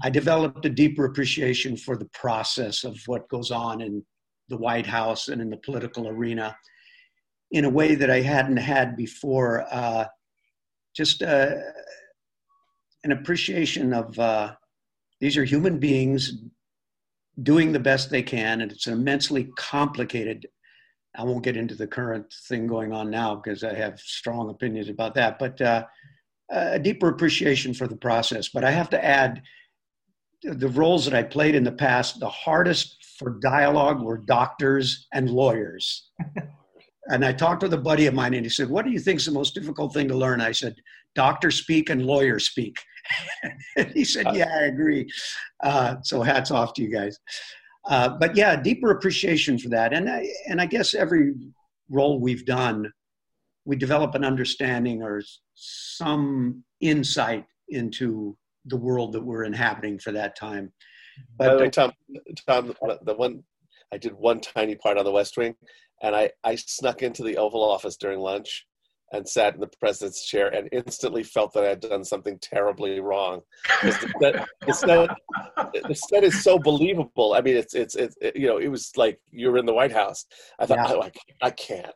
I developed a deeper appreciation for the process of what goes on in the White House and in the political arena in a way that I hadn't had before. Just an appreciation of these are human beings doing the best they can, and it's an immensely complicated. I won't get into the current thing going on now because I have strong opinions about that, but a deeper appreciation for the process. But I have to add, the roles that I played in the past, the hardest for dialogue were doctors and lawyers. And I talked with a buddy of mine, and he said, "What do you think is the most difficult thing to learn?" I said, "Doctor speak and lawyer speak." And he said, "Yeah, I agree." So hats off to you guys. But yeah, deeper appreciation for that. And I guess every role we've done, we develop an understanding or some insight into the world that we're inhabiting for that time. But by the way, Tom, I did one tiny part on the West Wing, and I snuck into the Oval Office during lunch and sat in the president's chair and instantly felt that I had done something terribly wrong. The set is so believable. I mean, it was like you're in the White House. I thought, yeah.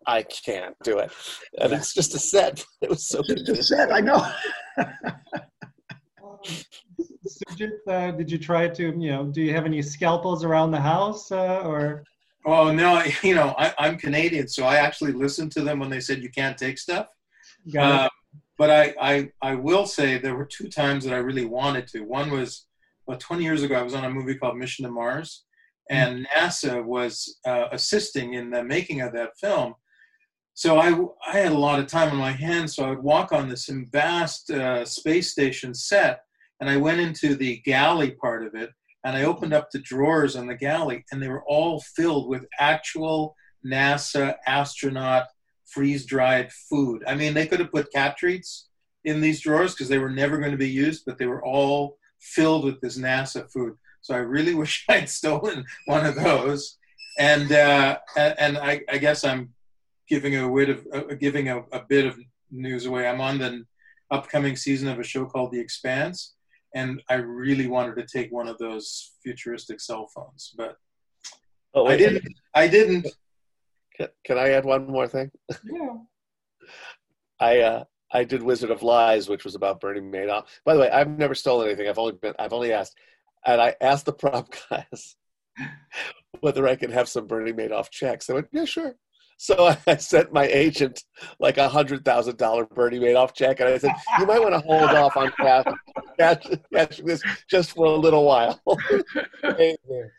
I can't do it. And it's just a set. It was so good. It's a set, I know. Sujith, did you try to, do you have any scalpels around the house or? Oh, no, I'm Canadian, so I actually listened to them when they said you can't take stuff. But I will say there were two times that I really wanted to. One was about 20 years ago, I was on a movie called Mission to Mars, and NASA was assisting in the making of that film. So I had a lot of time on my hands, so I would walk on this vast space station set, and I went into the galley part of it. And I opened up the drawers on the galley, and they were all filled with actual NASA astronaut freeze-dried food. I mean, they could have put cat treats in these drawers because they were never going to be used, but they were all filled with this NASA food. So I really wish I'd stolen one of those. And I guess I'm giving a bit of news away. I'm on the upcoming season of a show called The Expanse. And I really wanted to take one of those futuristic cell phones, but I didn't. Can I add one more thing? Yeah. I did Wizard of Lies, which was about Bernie Madoff. By the way, I've never stolen anything. I've only asked, and I asked the prop guys whether I could have some Bernie Madoff checks. They went, "Yeah, sure." So I sent my agent like $100,000 Bernie Madoff check, and I said, "You might want to hold off on cashing this just for a little while." Amazing.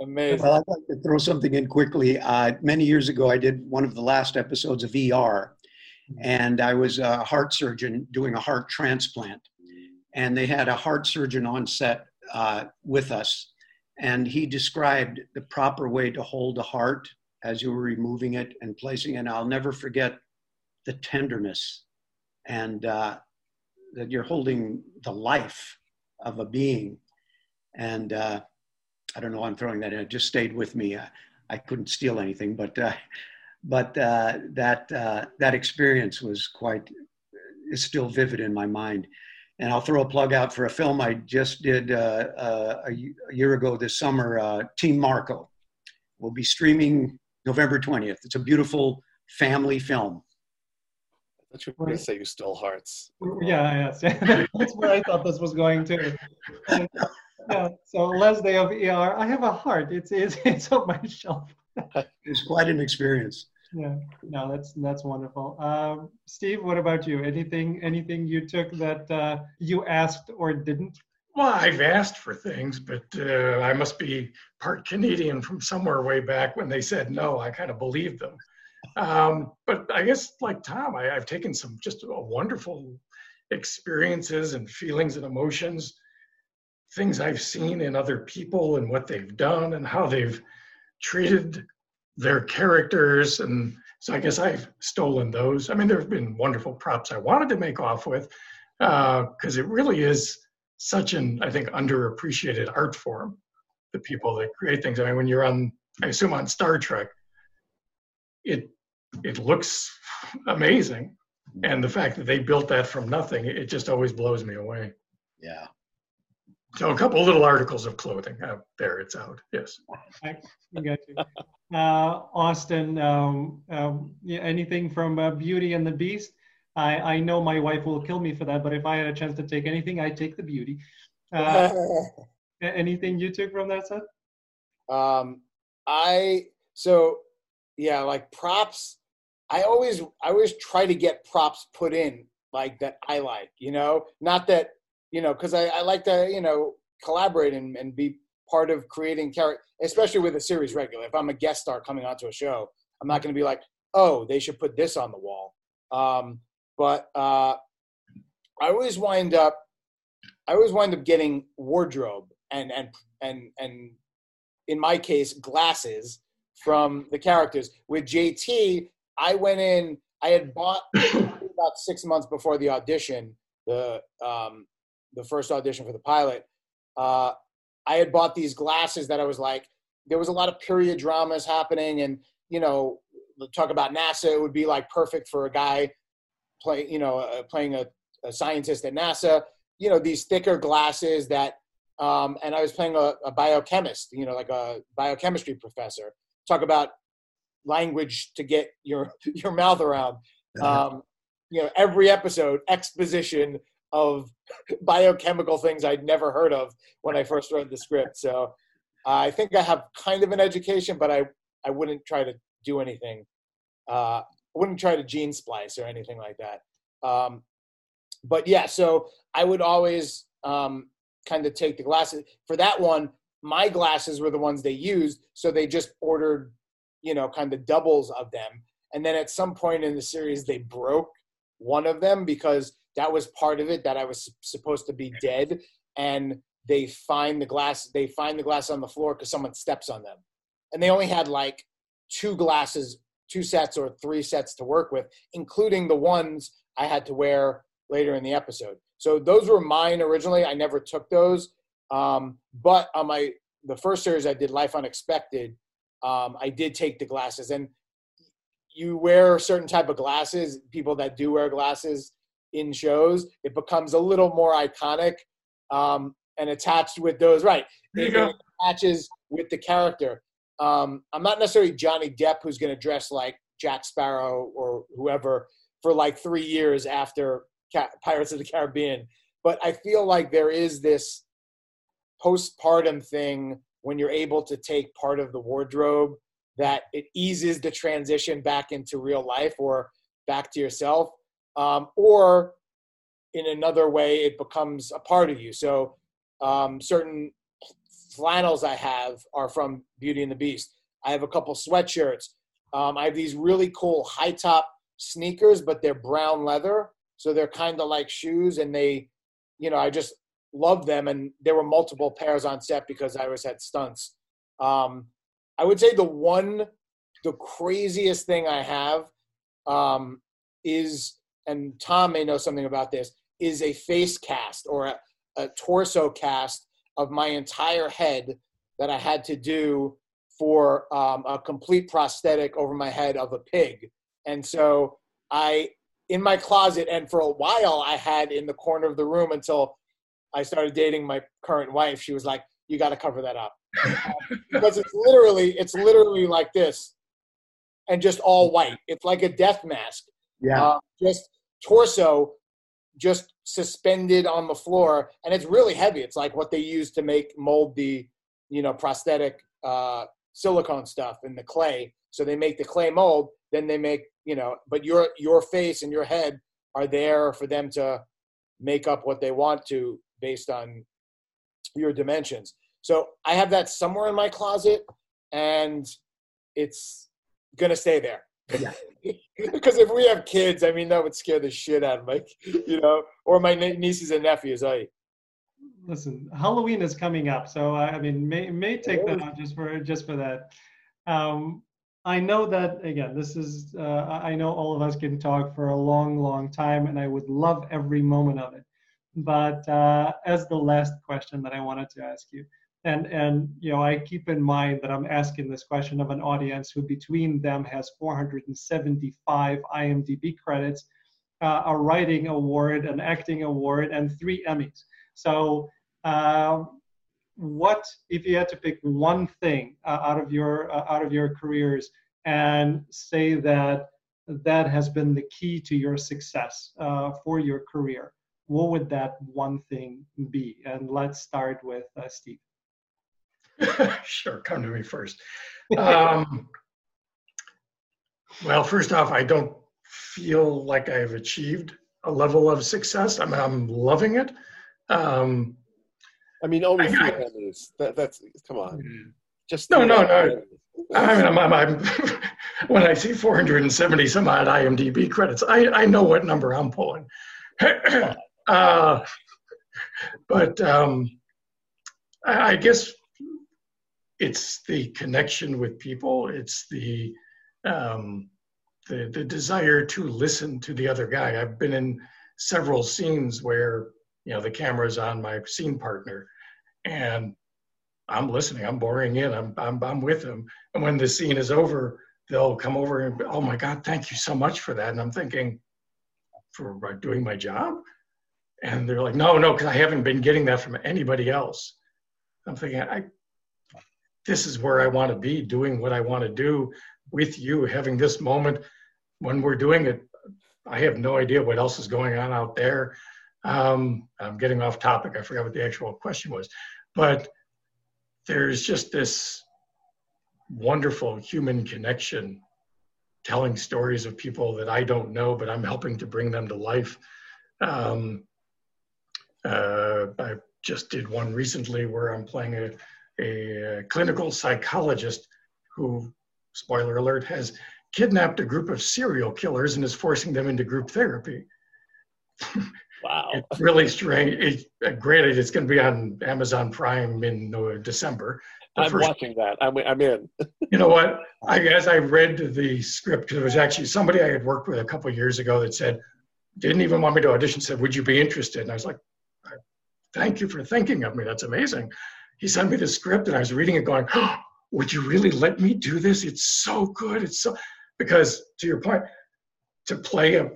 Amazing. Well, I'd like to throw something in quickly. Many years ago, I did one of the last episodes of ER, and I was a heart surgeon doing a heart transplant. And they had a heart surgeon on set with us, and he described the proper way to hold a heart as you were removing it and placing it. And I'll never forget the tenderness and that you're holding the life of a being. And I don't know, I'm throwing that in. It just stayed with me. I couldn't steal anything, but that experience was is still vivid in my mind. And I'll throw a plug out for a film I just did a year ago this summer, Team Marco. Will be streaming November 20th. It's a beautiful family film. I thought you were going to say you stole hearts. Yeah. That's where I thought this was going to. Yeah. So last day of ER, I have a heart. It's on my shelf. It's quite an experience. Yeah, no, that's wonderful. Steve, what about you? Anything you took that you asked or didn't? Well, I've asked for things, but I must be part Canadian from somewhere way back when they said no. I kind of believed them. But I guess like Tom, I've taken some just wonderful experiences and feelings and emotions, things I've seen in other people and what they've done and how they've treated their characters. And so I guess I've stolen those. I mean, there have been wonderful props I wanted to make off with because it really is such an, I think, underappreciated art form, the people that create things. I mean, when you're on, I assume on Star Trek, it looks amazing. And the fact that they built that from nothing, it just always blows me away. Yeah. So a couple little articles of clothing. There, it's out. Yes. I got you. Austin, anything from Beauty and the Beast? I know my wife will kill me for that, but if I had a chance to take anything, I'd take the beauty. Anything you took from that set? Like props. I always try to get props put in like that I like, you know, not that, you know, because I like to, you know, collaborate and be part of creating character, especially with a series regular. If I'm a guest star coming onto a show, I'm not going to be like, oh, they should put this on the wall. But I always wind up getting wardrobe and in my case, glasses from the characters. With JT, I had bought about 6 months before the audition, the first audition for the pilot. I had bought these glasses that I was like, there was a lot of period dramas happening and, you know, talk about NASA, it would be like perfect for a guy playing a scientist at NASA, you know, these thicker glasses that, and I was playing a biochemist, you know, like a biochemistry professor. Talk about language to get your mouth around. You know, every episode, exposition of biochemical things I'd never heard of when I first read the script. So I think I have kind of an education, but I wouldn't try to do anything. I wouldn't try to gene splice or anything like that. But yeah, so I would always kind of take the glasses. For that one, my glasses were the ones they used, so they just ordered, you know, kind of doubles of them. And then at some point in the series, they broke one of them because that was part of it, that I was supposed to be dead. And they find the glass on the floor because someone steps on them. And they only had like two sets or three sets to work with, including the ones I had to wear later in the episode. So those were mine originally. I never took those. But on the first series I did, Life Unexpected, I did take the glasses. And you wear a certain type of glasses, people that do wear glasses in shows, it becomes a little more iconic and attached with those, right? It matches with the character. I'm not necessarily Johnny Depp who's going to dress like Jack Sparrow or whoever for like 3 years after Pirates of the Caribbean. But I feel like there is this postpartum thing when you're able to take part of the wardrobe that it eases the transition back into real life or back to yourself, or in another way, it becomes a part of you. So certain flannels I have are from Beauty and the Beast. I have a couple sweatshirts. I have these really cool high top sneakers, but they're brown leather. So they're kind of like shoes, and they, you know, I just love them. And there were multiple pairs on set because I always had stunts. I would say the craziest thing I have is, and Tom may know something about this, is a face cast or a torso cast of my entire head that I had to do for a complete prosthetic over my head of a pig. And so I, in my closet, and for a while I had in the corner of the room until I started dating my current wife, she was like, you got to cover that up. Because it's literally like this and just all white. It's like a death mask. Yeah. Just torso, just suspended on the floor. And it's really heavy. It's like what they use to mold the, you know, prosthetic silicone stuff in the clay. So they make the clay mold, then they make, you know, but your face and your head are there for them to make up what they want to based on your dimensions. So I have that somewhere in my closet, and it's going to stay there. Yeah. Because if we have kids, I mean, that would scare the shit out of me, you know, or my nieces and nephews. Listen, Halloween is coming up, so I mean, may take that out just for that. I know that, again, this is, I know all of us can talk for a long, long time, and I would love every moment of it. But as the last question that I wanted to ask you, and you know, I keep in mind that I'm asking this question of an audience who between them has 475 IMDb credits, a writing award, an acting award, and 3 Emmys. So what if you had to pick one thing out of your careers and say that has been the key to your success for your career? What would that one thing be? And let's start with Steve. Sure, come to me first. Well, first off, I don't feel like I have achieved a level of success. I mean, I'm loving it. I mean, only 3 Emmys. That's come on. Just no. I mean, I'm when I see 470 some odd IMDb credits, I know what number I'm pulling. I guess it's the connection with people. It's the desire to listen to the other guy. I've been in several scenes where, you know, the camera's on my scene partner and I'm listening, I'm boring in, I'm with them. And when the scene is over, they'll come over and, oh my God, thank you so much for that. And I'm thinking, for doing my job? And they're like, no, because I haven't been getting that from anybody else. I'm thinking, this is where I want to be, doing what I want to do with you, having this moment when we're doing it. I have no idea what else is going on out there. I'm getting off topic. I forgot what the actual question was. But there's just this wonderful human connection, telling stories of people that I don't know, but I'm helping to bring them to life. I just did one recently where I'm playing a clinical psychologist who, spoiler alert, has kidnapped a group of serial killers and is forcing them into group therapy. Wow. It's really strange. Granted, it's going to be on Amazon Prime in December. Watching that. I'm in. You know what? As I read the script, there was actually somebody I had worked with a couple of years ago that said, didn't even want me to audition, said, would you be interested? And I was like, thank you for thinking of me. That's amazing. He sent me the script and I was reading it going, oh, would you really let me do this? It's so good. Because to your point, to play a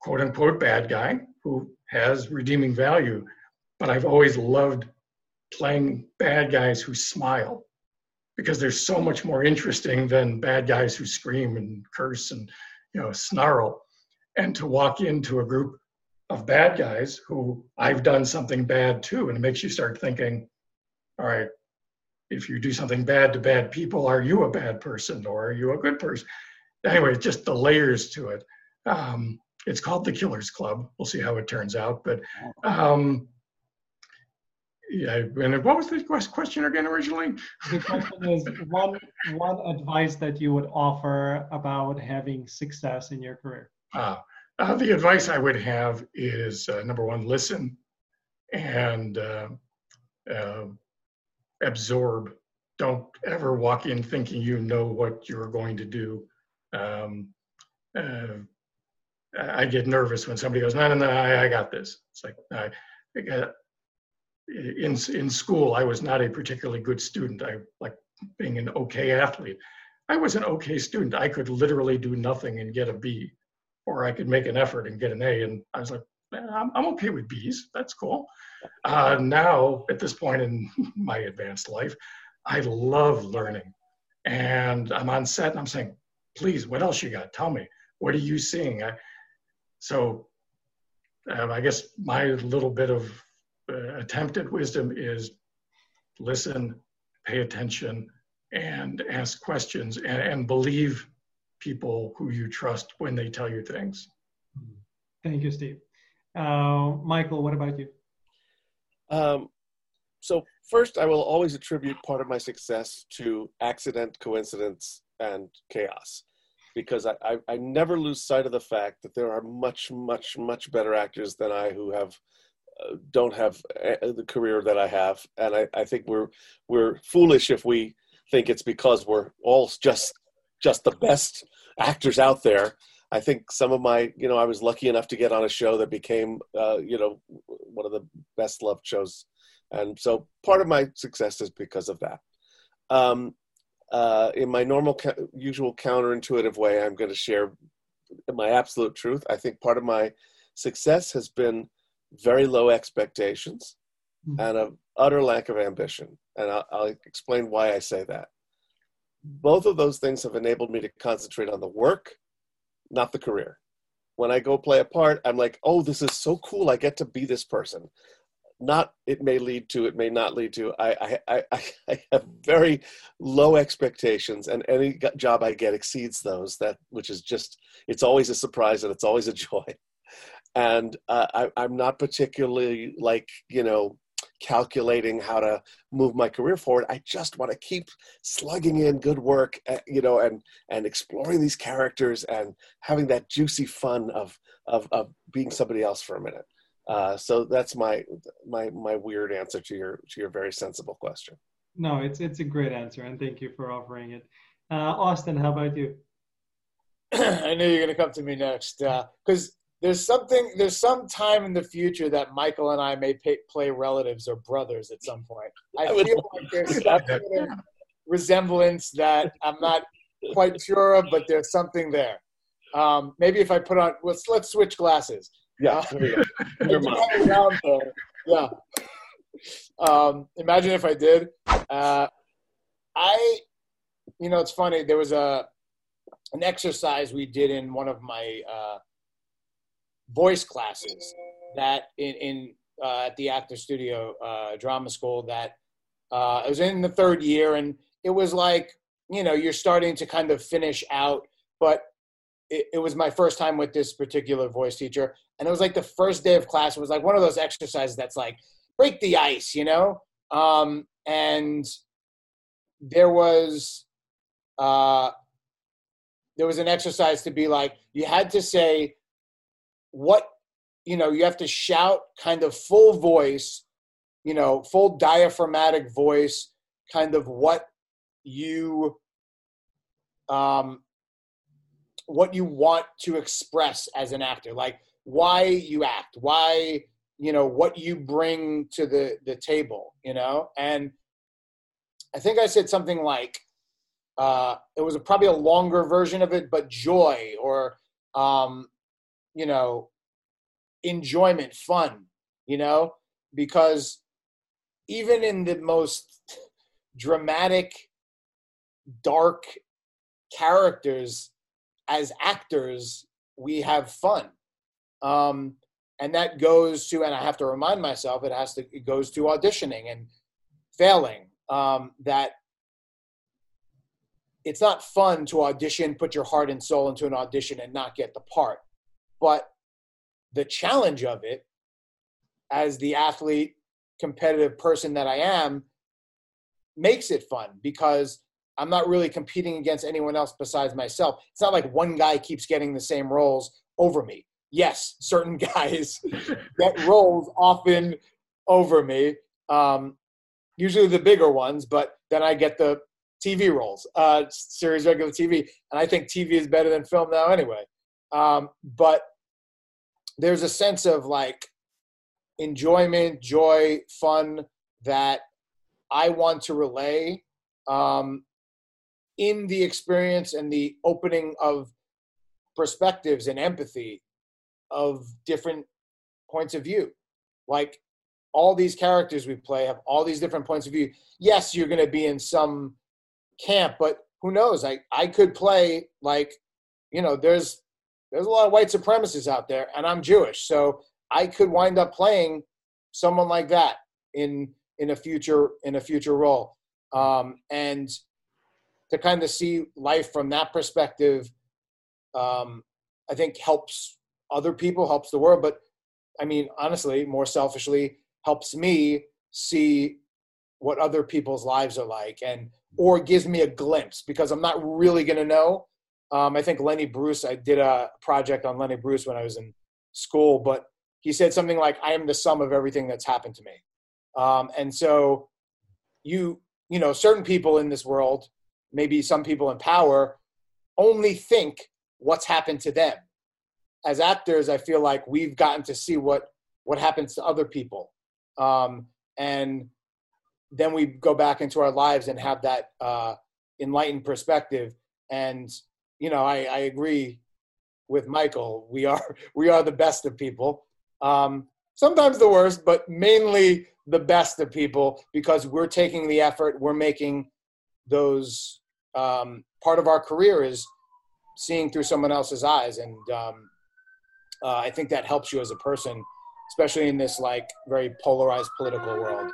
quote unquote bad guy who has redeeming value, but I've always loved playing bad guys who smile, because they're so much more interesting than bad guys who scream and curse and, you know, snarl. And to walk into a group of bad guys who I've done something bad too, and it makes you start thinking, all right, if you do something bad to bad people, are you a bad person or are you a good person? Anyway, just the layers to it. It's called The Killers Club. We'll see how it turns out. But yeah, and what was the question again originally? The question is one advice that you would offer about having success in your career. The advice I would have is number one, listen and absorb. Don't ever walk in thinking you know what you're going to do. I get nervous when somebody goes, no, I got this. It's like, I got, in school, I was not a particularly good student. I like being an okay athlete. I was an okay student. I could literally do nothing and get a B, or I could make an effort and get an A. And I was like, I'm okay with B's. That's cool. Now, at this point in my advanced life, I love learning. And I'm on set and I'm saying, please, what else you got? Tell me. What are you seeing? So I guess my little bit of attempt at wisdom is listen, pay attention, and ask questions, and believe people who you trust when they tell you things. Thank you, Steve. Michael, what about you? So first, I will always attribute part of my success to accident, coincidence, and chaos. Because I never lose sight of the fact that there are much, much, much better actors than I who have don't have the career that I have, and I think we're foolish if we think it's because we're all just the best actors out there. I think some of my, I was lucky enough to get on a show that became, one of the best loved shows, and so part of my success is because of that. In my normal, usual counterintuitive way, I'm going to share my absolute truth. I think part of my success has been very low expectations and an utter lack of ambition. And I'll explain why I say that. Both of those things have enabled me to concentrate on the work, not the career. When I go play a part, I'm like, oh, this is so cool. I get to be this person. Not it may lead to, it may not lead to. I have very low expectations, and any job I get exceeds those. Which is just, it's always a surprise and it's always a joy. And I'm not particularly like calculating how to move my career forward. I just want to keep slugging in good work, and exploring these characters and having that juicy fun of being somebody else for a minute. So that's my weird answer to your very sensible question. No, it's a great answer, and thank you for offering it. Austin, how about you? I knew you were going to come to me next because there's some time in the future that Michael and I may play relatives or brothers at some point. I feel like there's some sort of resemblance that I'm not quite sure of, but there's something there. Maybe if I put on, let's switch glasses. Yeah. Yeah. Imagine if I did. It's funny. There was an exercise we did in one of my voice classes that in at the Actors Studio Drama School that I was in the third year, and it was like you're starting to kind of finish out, but it was my first time with this particular voice teacher. And it was like the first day of class. It was like one of those exercises that's like, break the ice, And there was an exercise to be like, you had to say you have to shout kind of full voice, full diaphragmatic voice, kind of what you want to express as an actor, like why you act, why, what you bring to the table, And I think I said something like, it was probably a longer version of it, but joy or, enjoyment, fun, because even in the most dramatic, dark characters, as actors, we have fun. And that goes to, and I have to remind myself, it goes to auditioning and failing that it's not fun to audition, put your heart and soul into an audition and not get the part. But the challenge of it, as the athlete, competitive person that I am, makes it fun because I'm not really competing against anyone else besides myself. It's not like one guy keeps getting the same roles over me. Yes, certain guys get roles often over me, usually the bigger ones, but then I get the TV roles, series regular TV. And I think TV is better than film now anyway. But there's a sense of like enjoyment, joy, fun that I want to relay in the experience and the opening of perspectives and empathy of different points of view. Like all these characters we play have all these different points of view. Yes, you're going to be in some camp, but who knows? I could play like, you know, there's a lot of white supremacists out there and I'm Jewish. So I could wind up playing someone like that in a future role. And to kind of see life from that perspective, I think helps other people, helps the world. But I mean, honestly, more selfishly, helps me see what other people's lives are like, and or gives me a glimpse, because I'm not really going to know. I think Lenny Bruce, I did a project on Lenny Bruce when I was in school, but he said something like, I am the sum of everything that's happened to me. And so you know, certain people in this world, maybe some people in power, only think what's happened to them. As actors, I feel like we've gotten to see what happens to other people. And then we go back into our lives and have that enlightened perspective. And, you know, I agree with Michael. We are the best of people. Sometimes the worst, but mainly the best of people, because we're taking the effort, we're making those, part of our career is seeing through someone else's eyes. And I think that helps you as a person, especially in this like very polarized political world.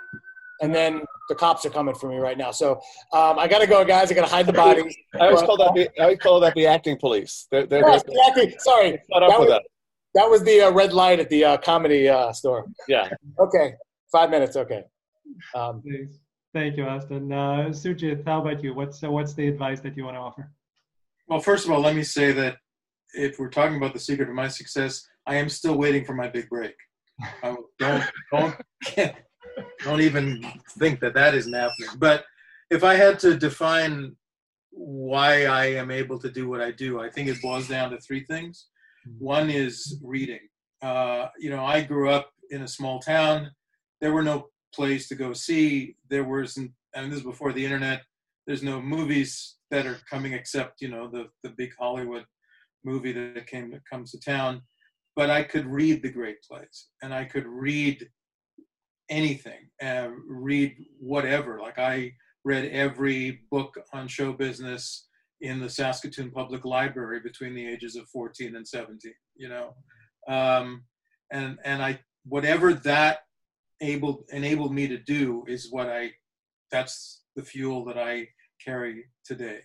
And then the cops are coming for me right now. So I got to go, guys. I got to hide the bodies. I always call that the acting police. Sorry. That was the red light at the comedy store. Yeah. Okay. 5 minutes. Okay. Thank you, Austin. Sujith, how about you? What's the advice that you want to offer? Well, first of all, let me say that if we're talking about the secret of my success, I am still waiting for my big break. Don't even think that isn't happening. But if I had to define why I am able to do what I do, I think it boils down to three things. One is reading. You know, I grew up in a small town. There were no plays to go see. There wasn't, and this is before the internet, there's no movies that are coming except, you know, the big Hollywood movie that comes to town. But I could read the great plays, and I could read anything, read whatever. Like I read every book on show business in the Saskatoon Public Library between the ages of 14 and 17, you know, and I, whatever that enabled me to do is that's the fuel that I carry today.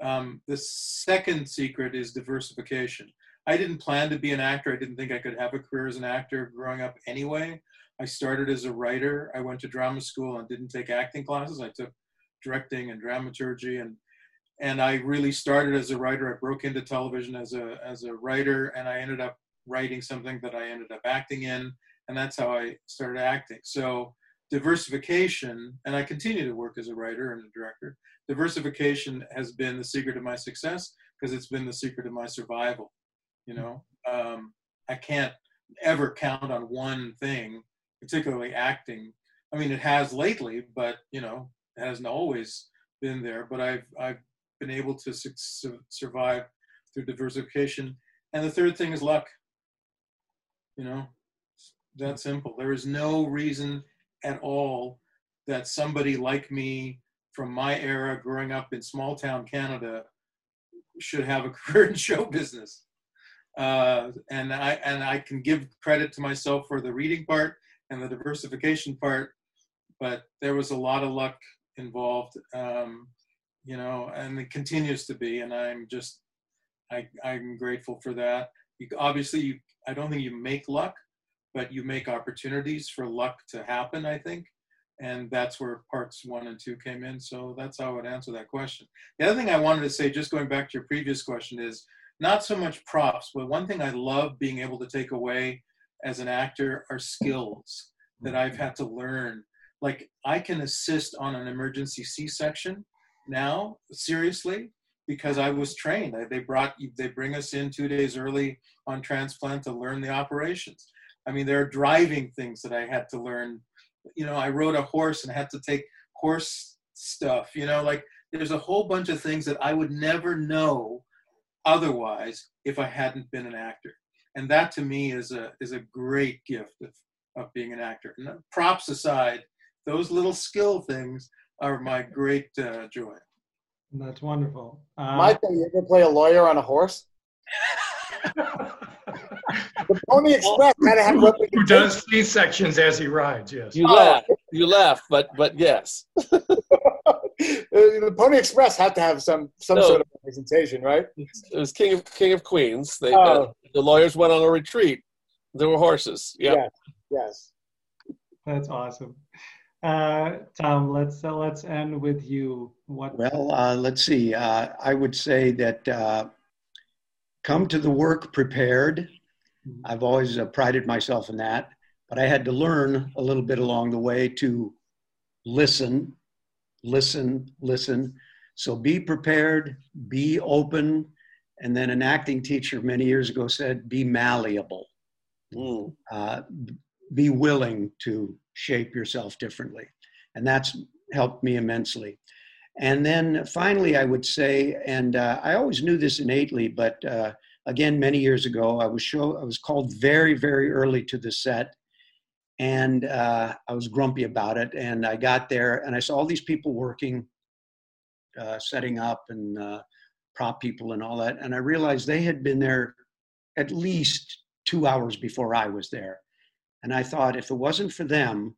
The second secret is diversification. I didn't plan to be an actor. I didn't think I could have a career as an actor growing up anyway. I started as a writer. I went to drama school and didn't take acting classes. I took directing and dramaturgy, and I really started as a writer. I broke into television as a writer, and I ended up writing something that I ended up acting in, and that's how I started acting. So diversification, and I continue to work as a writer and a director. Diversification has been the secret of my success because it's been the secret of my survival. You know, I can't ever count on one thing, particularly acting. I mean, it has lately, but you know, it hasn't always been there. But I've been able to survive through diversification. And the third thing is luck. You know, that simple. There is no reason at all that somebody like me from my era, growing up in small town Canada, should have a career in show business. And I can give credit to myself for the reading part and the diversification part, but there was a lot of luck involved, you know, and it continues to be. And I'm just, I'm grateful for that. You, obviously, I don't think you make luck, but you make opportunities for luck to happen, I think. And that's where parts 1 and 2 came in. So that's how I would answer that question. The other thing I wanted to say, just going back to your previous question, is not so much props, but one thing I love being able to take away as an actor are skills that I've had to learn. Like, I can assist on an emergency C-section now, seriously, because I was trained. They bring us in 2 days early on transplant to learn the operations. I mean, there are driving things that I had to learn. You know, I rode a horse and had to take horse stuff, you know, like there's a whole bunch of things that I would never know otherwise if I hadn't been an actor. And that to me is a great gift of being an actor. And props aside, those little skill things are my great joy. That's wonderful. Michael, you ever play a lawyer on a horse? The Pony Express had to have who does C-sections as he rides, yes. You laugh, but yes. The Pony Express had to have some sort of presentation, right? It was King of Queens. They, the lawyers went on a retreat. There were horses. Yep. Yes. That's awesome. Tom, let's end with you. Let's see. I would say that come to the work prepared. I've always prided myself in that, but I had to learn a little bit along the way to listen. So be prepared, be open. And then an acting teacher many years ago said, be malleable. Be willing to shape yourself differently. And that's helped me immensely. And then finally, I would say, and I always knew this innately, but again, many years ago, I was called very, very early to the set, and I was grumpy about it. And I got there, and I saw all these people working, setting up, and prop people and all that. And I realized they had been there at least 2 hours before I was there. And I thought, if it wasn't for them,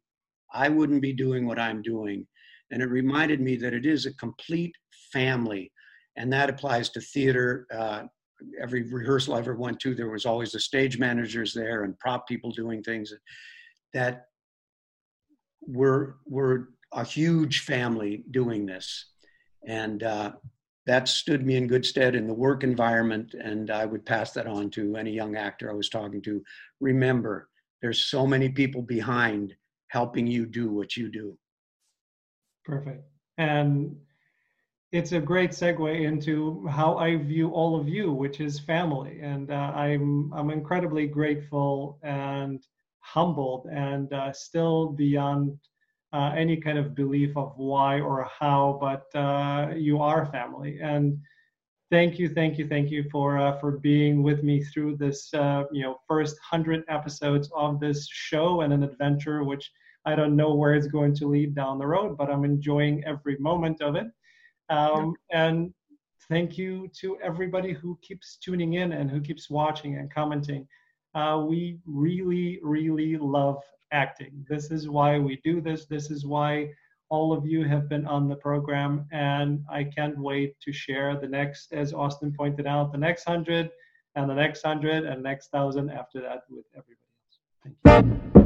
I wouldn't be doing what I'm doing. And it reminded me that it is a complete family, and that applies to theater. Every rehearsal I ever went to, there was always the stage managers there and prop people doing things that were a huge family doing this. And that stood me in good stead in the work environment, and I would pass that on to any young actor I was talking to. Remember, there's so many people behind helping you do what you do. Perfect. And it's a great segue into how I view all of you, which is family. And I'm incredibly grateful and humbled and still beyond any kind of belief of why or how, but you are family. And thank you for being with me through this, first 100 episodes of this show and an adventure, which I don't know where it's going to lead down the road, but I'm enjoying every moment of it. And thank you to everybody who keeps tuning in and who keeps watching and commenting. We really, really love acting. This is why we do this. This is why all of you have been on the program. And I can't wait to share the next, as Austin pointed out, the next 100 and the next 100 and next 1,000 after that with everybody else. Thank you.